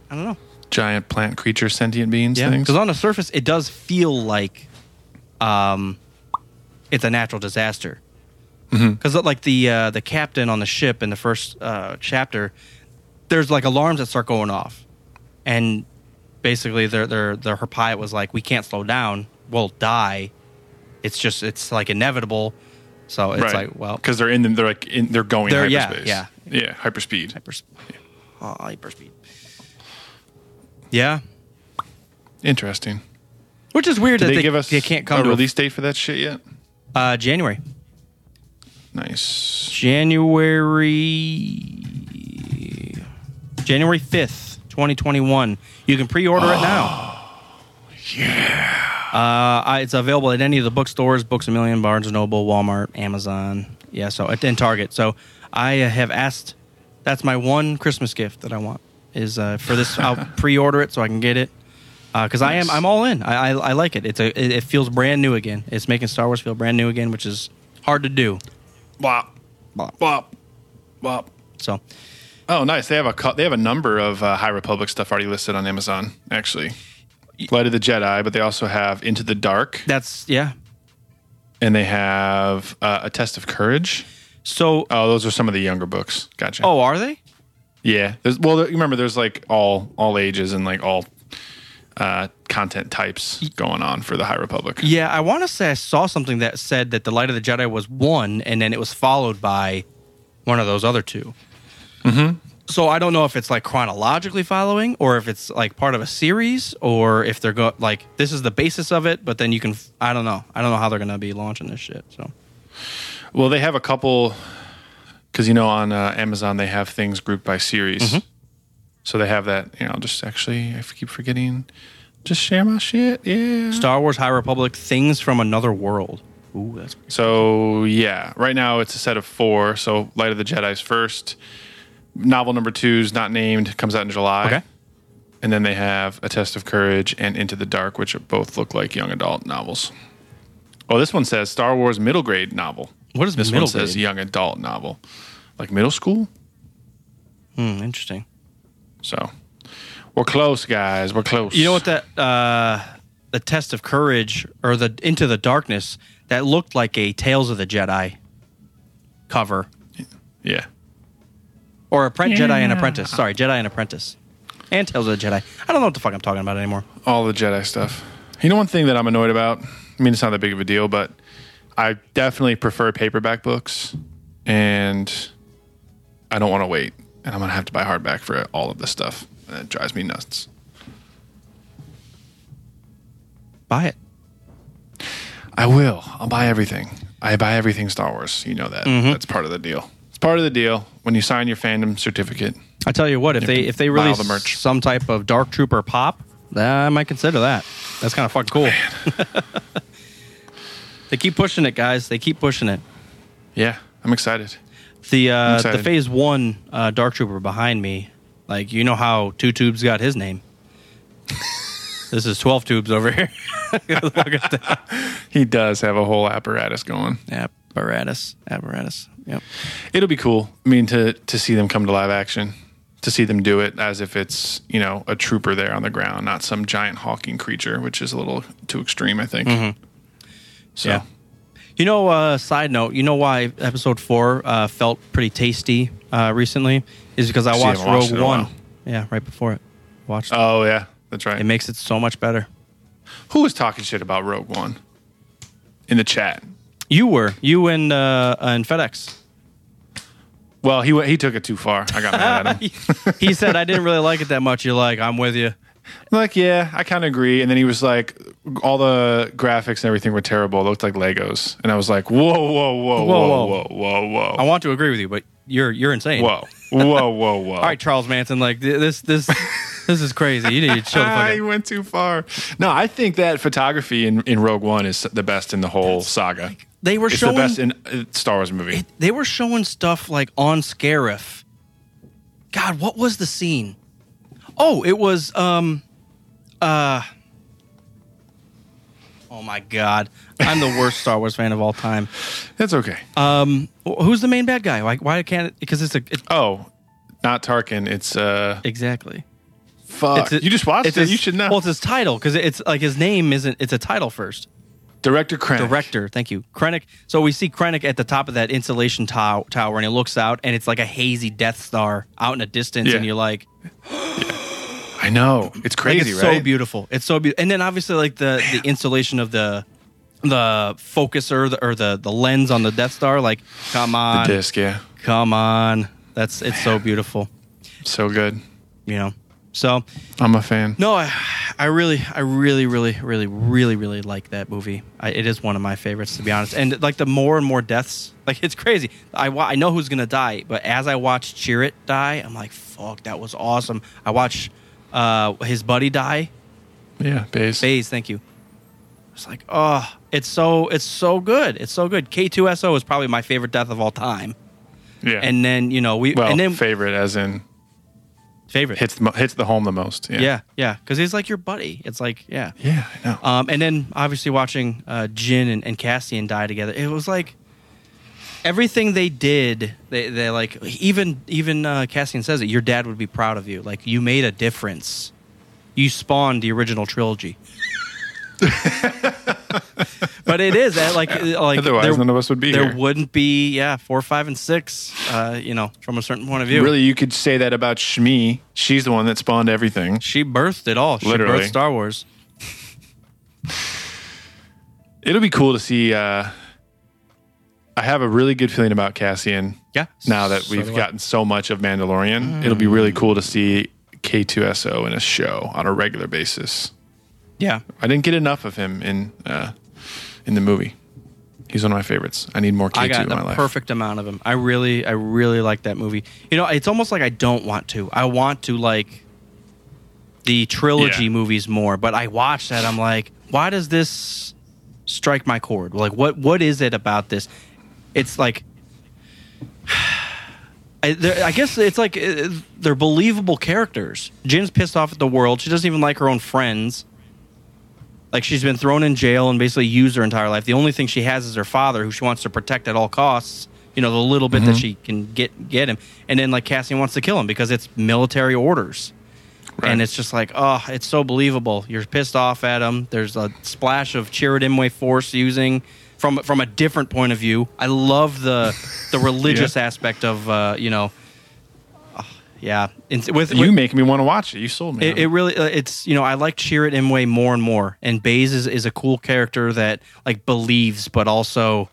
I don't know. Giant plant creature, sentient beings, yeah, things? Because on the surface, it does feel like um, it's a natural disaster. Because mm-hmm. like the uh, the captain on the ship in the first uh, chapter, there's like alarms that start going off. And basically, their their their her pilot was like, we can't slow down. will die. It's just, it's like inevitable. So it's right. like, well, because they're in them, they're like, in, they're going they're, hyperspace. Yeah, yeah, yeah, hyperspeed. Hyper, yeah. Oh, hyperspeed. Yeah. Interesting. Which is weird Did that they, they give us they can't come a to release a, date for that shit yet. Uh, January. Nice. January. January fifth, twenty twenty one. You can pre-order oh, it now. Yeah. Uh, it's available at any of the bookstores: Books a Million, Barnes and Noble, Walmart, Amazon. Yeah, so and Target. So I have asked. That's my one Christmas gift that I want is uh, for this. I'll pre-order it so I can get it because uh, nice. I am. I'm all in. I, I I like it. It's a. It feels brand new again. It's making Star Wars feel brand new again, which is hard to do. Wop, wop, wop, wop. So. Oh, nice. They have a they have a number of uh, High Republic stuff already listed on Amazon. Actually. Light of the Jedi, but they also have Into the Dark. That's, yeah. And they have uh, A Test of Courage. So, oh, those are some of the younger books. Gotcha. Oh, are they? Yeah. There's, well, there, remember, there's like all all ages and like all uh, content types going on for the High Republic. Yeah, I want to say I saw something that said that the Light of the Jedi was one, and then it was followed by one of those other two. Mm-hmm. So I don't know if it's like chronologically following, or if it's like part of a series, or if they're go like this is the basis of it. But then you can, f- I don't know, I don't know how they're going to be launching this shit. So, well, they have a couple because you know on uh, Amazon they have things grouped by series. Mm-hmm. So they have that. You know, just actually I keep forgetting. Just share my shit. Yeah. Star Wars High Republic: Things from Another World. Ooh, that's pretty so cool. Yeah. Right now it's a set of four. So Light of the Jedi's first. Novel number two's not named, comes out in July. Okay. And then they have A Test of Courage and Into the Dark, which both look like young adult novels. Oh, this one says Star Wars middle grade novel. What is this middle grade? This one says young adult novel. Like middle school? Hmm, interesting. So, we're close, guys. We're close. You know what that, uh, The Test of Courage, or the Into the Darkness, that looked like a Tales of the Jedi cover. Yeah. Or a print, yeah. Jedi and Apprentice. Sorry, Jedi and Apprentice. And Tales of the Jedi. I don't know what the fuck I'm talking about anymore. All the Jedi stuff. You know one thing that I'm annoyed about? I mean, it's not that big of a deal, but I definitely prefer paperback books. And I don't want to wait. And I'm going to have to buy hardback for all of this stuff. And it drives me nuts. Buy it. I will. I'll buy everything. I buy everything Star Wars. You know that. Mm-hmm. That's part of the deal. Part of the deal when you sign your fandom certificate. I tell you what, if they if they release the merch. Some type of Dark Trooper pop, I might consider that. That's kind of fucking cool. They keep pushing it, guys. They keep pushing it. Yeah, I'm excited. The uh, I'm excited. The Phase One uh, Dark Trooper behind me, like you know how Two Tubes got his name. This is twelve Tubes over here. He does have a whole apparatus going. Apparatus, apparatus. Yep. It'll be cool. I mean, to, to see them come to live action, to see them do it as if it's, you know, a trooper there on the ground, not some giant hawking creature, which is a little too extreme, I think. Mm-hmm. So, yeah. You know, uh, side note, you know why episode four uh, felt pretty tasty uh, recently? Is because I watched Rogue One. Yeah, right before it. Watched. Oh, it. Yeah. That's right. It makes it so much better. Who was talking shit about Rogue One in the chat? You were. You and uh, and FedEx. Well, he he took it too far. I got mad at him. He said, I didn't really like it that much. You're like, I'm with you. I'm like, yeah, I kind of agree. And then he was like, all the graphics and everything were terrible. It looked like Legos. And I was like, whoa, whoa, whoa, whoa, whoa, whoa, whoa. whoa. I want to agree with you, but you're you're insane. Whoa, whoa, whoa, whoa. All right, Charles Manson, like this this this is crazy. You need to chill the fuck out. He went too far. No, I think that photography in, in Rogue One is the best in the whole That's saga. Like- They were it's showing the best in Star Wars movie. It, they were showing stuff like on Scarif. God, what was the scene? Oh, it was um, uh. Oh my God, I'm the worst Star Wars fan of all time. That's okay. Um, who's the main bad guy? Like, why can't it? Because it's a. It, oh, not Tarkin. It's uh. Exactly. Fuck. A, you just watched it. His, you should know. Well, it's his title because it's like his name isn't. It's a title first. Director Krennic. Director, thank you. Krennic. So we see Krennic at the top of that insulation to- tower, and he looks out, and it's like a hazy Death Star out in the distance, yeah. And you're like... yeah. I know. It's crazy, like it's right? It's so beautiful. It's so beautiful. And then obviously like the, the installation of the the focuser the, or the, the lens on the Death Star, like come on. The disc, yeah. Come on. That's it's Man. so beautiful. So good. You know. So I'm a fan. No, I, I really, I really, really, really, really, really like that movie. I, it is one of my favorites, to be honest. And like the more and more deaths, like it's crazy. I I know who's gonna die, but as I watch Chirrut die, I'm like, fuck, that was awesome. I watch uh, his buddy die. Yeah, Baze. Baze, thank you. It's like, oh, it's so, it's so good. It's so good. K two S O is probably my favorite death of all time. Yeah. And then you know we well and then, favorite as in. Favorite hits the, hits the home the most. Yeah, yeah, because yeah. he's like your buddy. It's like yeah, yeah, I know. Um, and then obviously watching uh, Jyn and, and Cassian die together, it was like everything they did. They they like even even uh, Cassian says it. Your dad would be proud of you. Like you made a difference. You spawned the original trilogy. But it is that like like otherwise there, none of us would be there here. Wouldn't be yeah four, five, and six. Uh, you know, from a certain point of view. Really, you could say that about Shmi. She's the one that spawned everything. She birthed it all. Literally. She birthed Star Wars. It'll be cool to see. Uh, I have a really good feeling about Cassian. Yeah. Now that so we've gotten so much of Mandalorian, mm. it'll be really cool to see K two S O in a show on a regular basis. Yeah, I didn't get enough of him in uh, in the movie. He's one of my favorites. I need more K two in my life. I got the perfect amount of him. I really, I really like that movie. You know, it's almost like I don't want to. I want to like the trilogy yeah. movies more, but I watch that. I'm like, why does this strike my chord? Like, what what is it about this? It's like, I, I guess it's like they're believable characters. Jin's pissed off at the world. She doesn't even like her own friends. Like, she's been thrown in jail and basically used her entire life. The only thing she has is her father, who she wants to protect at all costs, you know, the little bit mm-hmm. that she can get get him. And then, like, Cassian wants to kill him because it's military orders. Right. And it's just like, oh, it's so believable. You're pissed off at him. There's a splash of Chirrut Imwe force using from from a different point of view. I love the the religious yeah. aspect of, uh, you know, Yeah, and with, you with, make me want to watch it. You sold me. It, it really, it's you know, I like Chirrut Imwe more and more, and Baze is, is a cool character that like believes, but also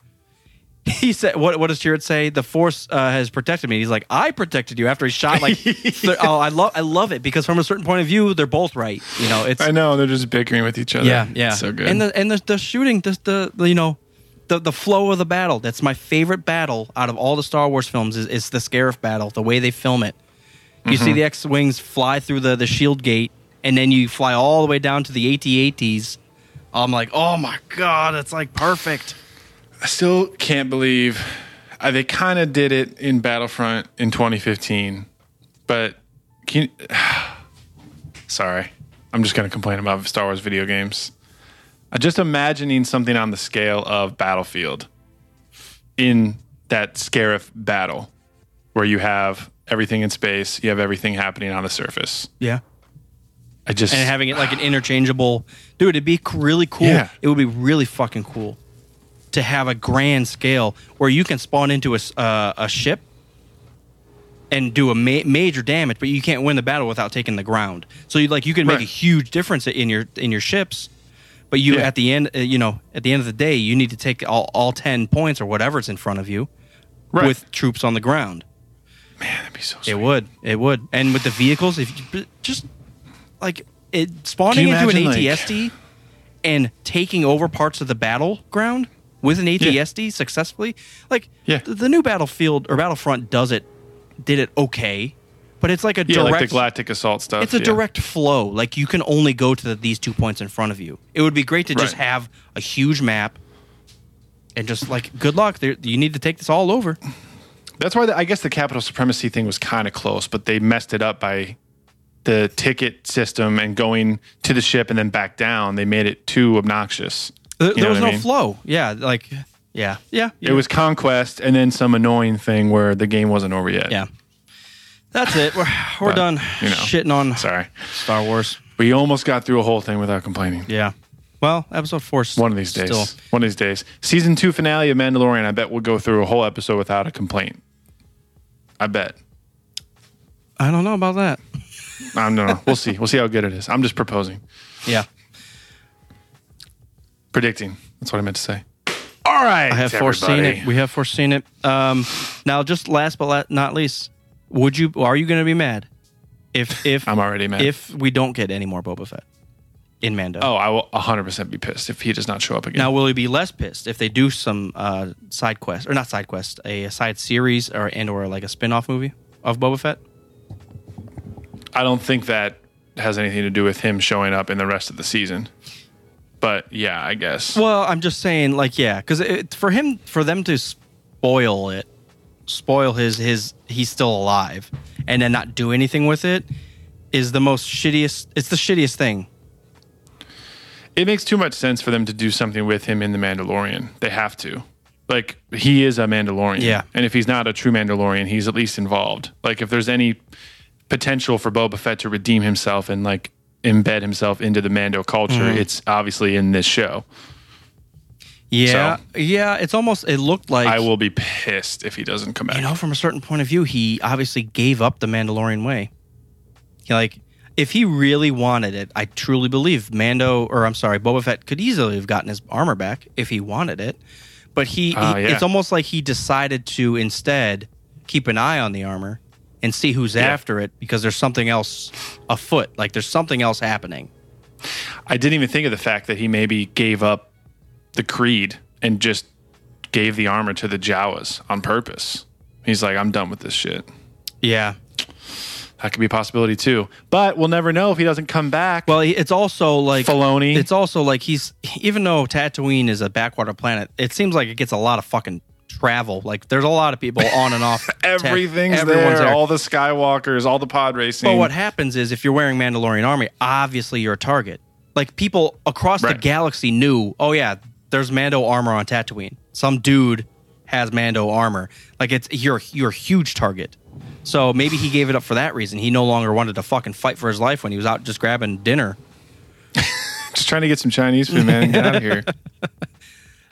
he said, "What what does Chirrut say? The Force uh, has protected me." He's like, "I protected you." After he shot, like, yeah. oh, I love, I love it because from a certain point of view, they're both right. You know, it's I know they're just bickering with each other. Yeah, yeah, it's so good. And the and the, the shooting, the, the the you know, the the flow of the battle. That's my favorite battle out of all the Star Wars films. Is, is the Scarif battle, the way they film it. You mm-hmm. see the X-wings fly through the, the shield gate, and then you fly all the way down to the A T A Ts. I'm like, oh my god, it's like perfect. I still can't believe uh, they kind of did it in Battlefront in twenty fifteen. But can you, sorry, I'm just gonna complain about Star Wars video games. I'm just imagining something on the scale of Battlefield in that Scarif battle, where you have everything in space, you have everything happening on the surface. Yeah. I just. And having it like an interchangeable. Dude, it'd be really cool. Yeah. It would be really fucking cool to have a grand scale where you can spawn into a, uh, a ship and do a ma- major damage, but you can't win the battle without taking the ground. So you like you can make right. a huge difference in your in your ships, but you yeah. at the end, uh, you know, at the end of the day, you need to take all, all ten points or whatever's in front of you right. with troops on the ground. Man, that'd be so sweet. It would. It would. And with the vehicles, if you just like it spawning into an A T S T like, and taking over parts of the battleground with an A T S T yeah. successfully, like yeah. the, the new Battlefield or Battlefront does it, did it okay, but it's like a yeah, direct. Like the Galactic Assault stuff. It's a yeah. direct flow. Like you can only go to the, these two points in front of you. It would be great to right. just have a huge map and just like, good luck. There, you need to take this all over. That's why the, I guess the capital supremacy thing was kind of close, but they messed it up by the ticket system and going to the ship and then back down. They made it too obnoxious. There, there was no I mean? flow. Yeah, like yeah, yeah. It know. was conquest and then some annoying thing where the game wasn't over yet. Yeah, that's it. We're we're but, done you know, shitting on sorry Star Wars. We almost got through a whole thing without complaining. Yeah. Well, episode four. One of these days. Still. One of these days. Season two finale of Mandalorian. I bet we'll go through a whole episode without a complaint. I bet. I don't know about that. I don't know. We'll see. We'll see how good it is. I'm just proposing. Yeah. Predicting. That's what I meant to say. All right. I have foreseen it. We have foreseen it. Um, now, just last but not least, would you? Are you going to be mad if if I'm already mad if we don't get any more Boba Fett in Mando? Oh, I will one hundred percent be pissed if he does not show up again. Now, will he be less pissed if they do some uh, side quest or not side quest, a, a side series or and or like a spin-off movie of Boba Fett? I don't think that has anything to do with him showing up in the rest of the season. But yeah, I guess. Well, I'm just saying, like, yeah, because for him, for them to spoil it, spoil his his he's still alive, and then not do anything with it is the most shittiest. It's the shittiest thing. It makes too much sense for them to do something with him in The Mandalorian. They have to, like, he is a Mandalorian, yeah. And if he's not a true Mandalorian, he's at least involved. Like, if there's any potential for Boba Fett to redeem himself and like embed himself into the Mando culture, mm. it's obviously in this show. Yeah, so, yeah. It's almost. It looked like I will be pissed if he doesn't come back. You know, from a certain point of view, he obviously gave up the Mandalorian way. He, like, if he really wanted it, I truly believe Mando, or I'm sorry, Boba Fett could easily have gotten his armor back if he wanted it. But he, uh, he yeah. it's almost like he decided to instead keep an eye on the armor and see who's yeah. after it, because there's something else afoot. Like, there's something else happening. I didn't even think of the fact that he maybe gave up the creed and just gave the armor to the Jawas on purpose. He's like, I'm done with this shit. Yeah. That could be a possibility too. But we'll never know if he doesn't come back. Well, it's also like... Filoni. It's also like he's... Even though Tatooine is a backwater planet, it seems like it gets a lot of fucking... travel. Like, there's a lot of people on and off. Everything's there, there. All the Skywalkers, all the pod racing. But what happens is, if you're wearing Mandalorian armor, obviously you're a target. Like, people across right. the galaxy knew, oh yeah, there's Mando armor on Tatooine. Some dude has Mando armor. Like, it's you're you're a huge target. So maybe he gave it up for that reason. He no longer wanted to fucking fight for his life when he was out just grabbing dinner. Just trying to get some Chinese food, man. Get out of here.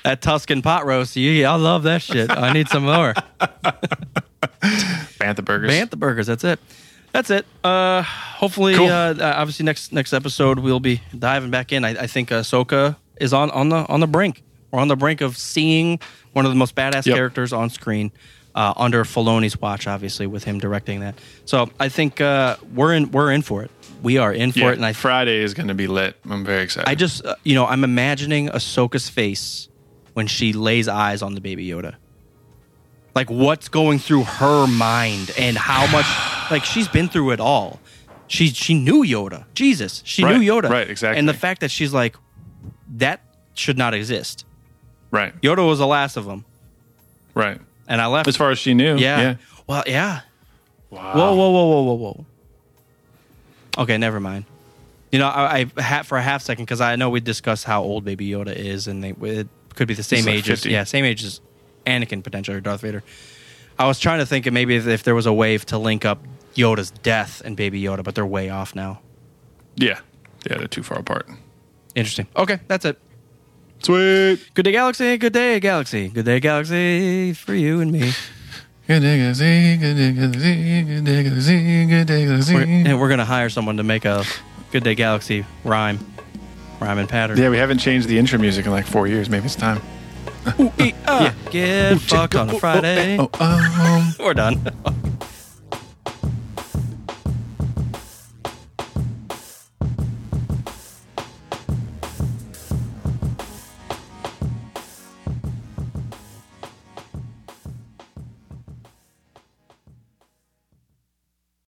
That Tuscan pot roast, yeah, I love that shit. I need some more. Bantha burgers. Bantha burgers, that's it. That's it. Uh, hopefully, cool. uh, obviously, next next episode, we'll be diving back in. I, I think Ahsoka is on, on, the, on the brink. We're on the brink of seeing one of the most badass yep. characters on screen uh, under Filoni's watch, obviously, with him directing that. So I think uh, we're in we're in for it. We are in for yeah, it. And I, Friday is going to be lit. I'm very excited. I just, uh, you know, I'm imagining Ahsoka's face when she lays eyes on the baby Yoda. Like, what's going through her mind and how much... Like, she's been through it all. She she knew Yoda. Jesus. She right, knew Yoda. Right, exactly. And the fact that she's like, that should not exist. Right. Yoda was the last of them. Right. And I left. As far as she knew. Yeah. yeah. Well, yeah. Wow. Whoa, whoa, whoa, whoa, whoa, whoa. Okay, never mind. You know, I, I had for a half second, because I know we discussed how old baby Yoda is, and they... It, could be the same like age as, yeah, same age as Anakin, potentially, or Darth Vader. I was trying to think of maybe if, if there was a way to link up Yoda's death and baby Yoda, but they're way off now. Yeah. Yeah, they're too far apart. Interesting. Okay, that's it. Sweet. Good day, Galaxy. Good day, Galaxy. Good day, Galaxy, for you and me. Good day, Galaxy. Good day, Galaxy. Good day, Galaxy. Good day, Galaxy. We're, and we're going to hire someone to make a Good Day, Galaxy rhyme. Rhyme and pattern. Yeah, we haven't changed the intro music in like four years. Maybe it's time. Ooh, ee, uh, yeah. Get Ooh, fucked on a Friday. Oh, oh, oh. We're done.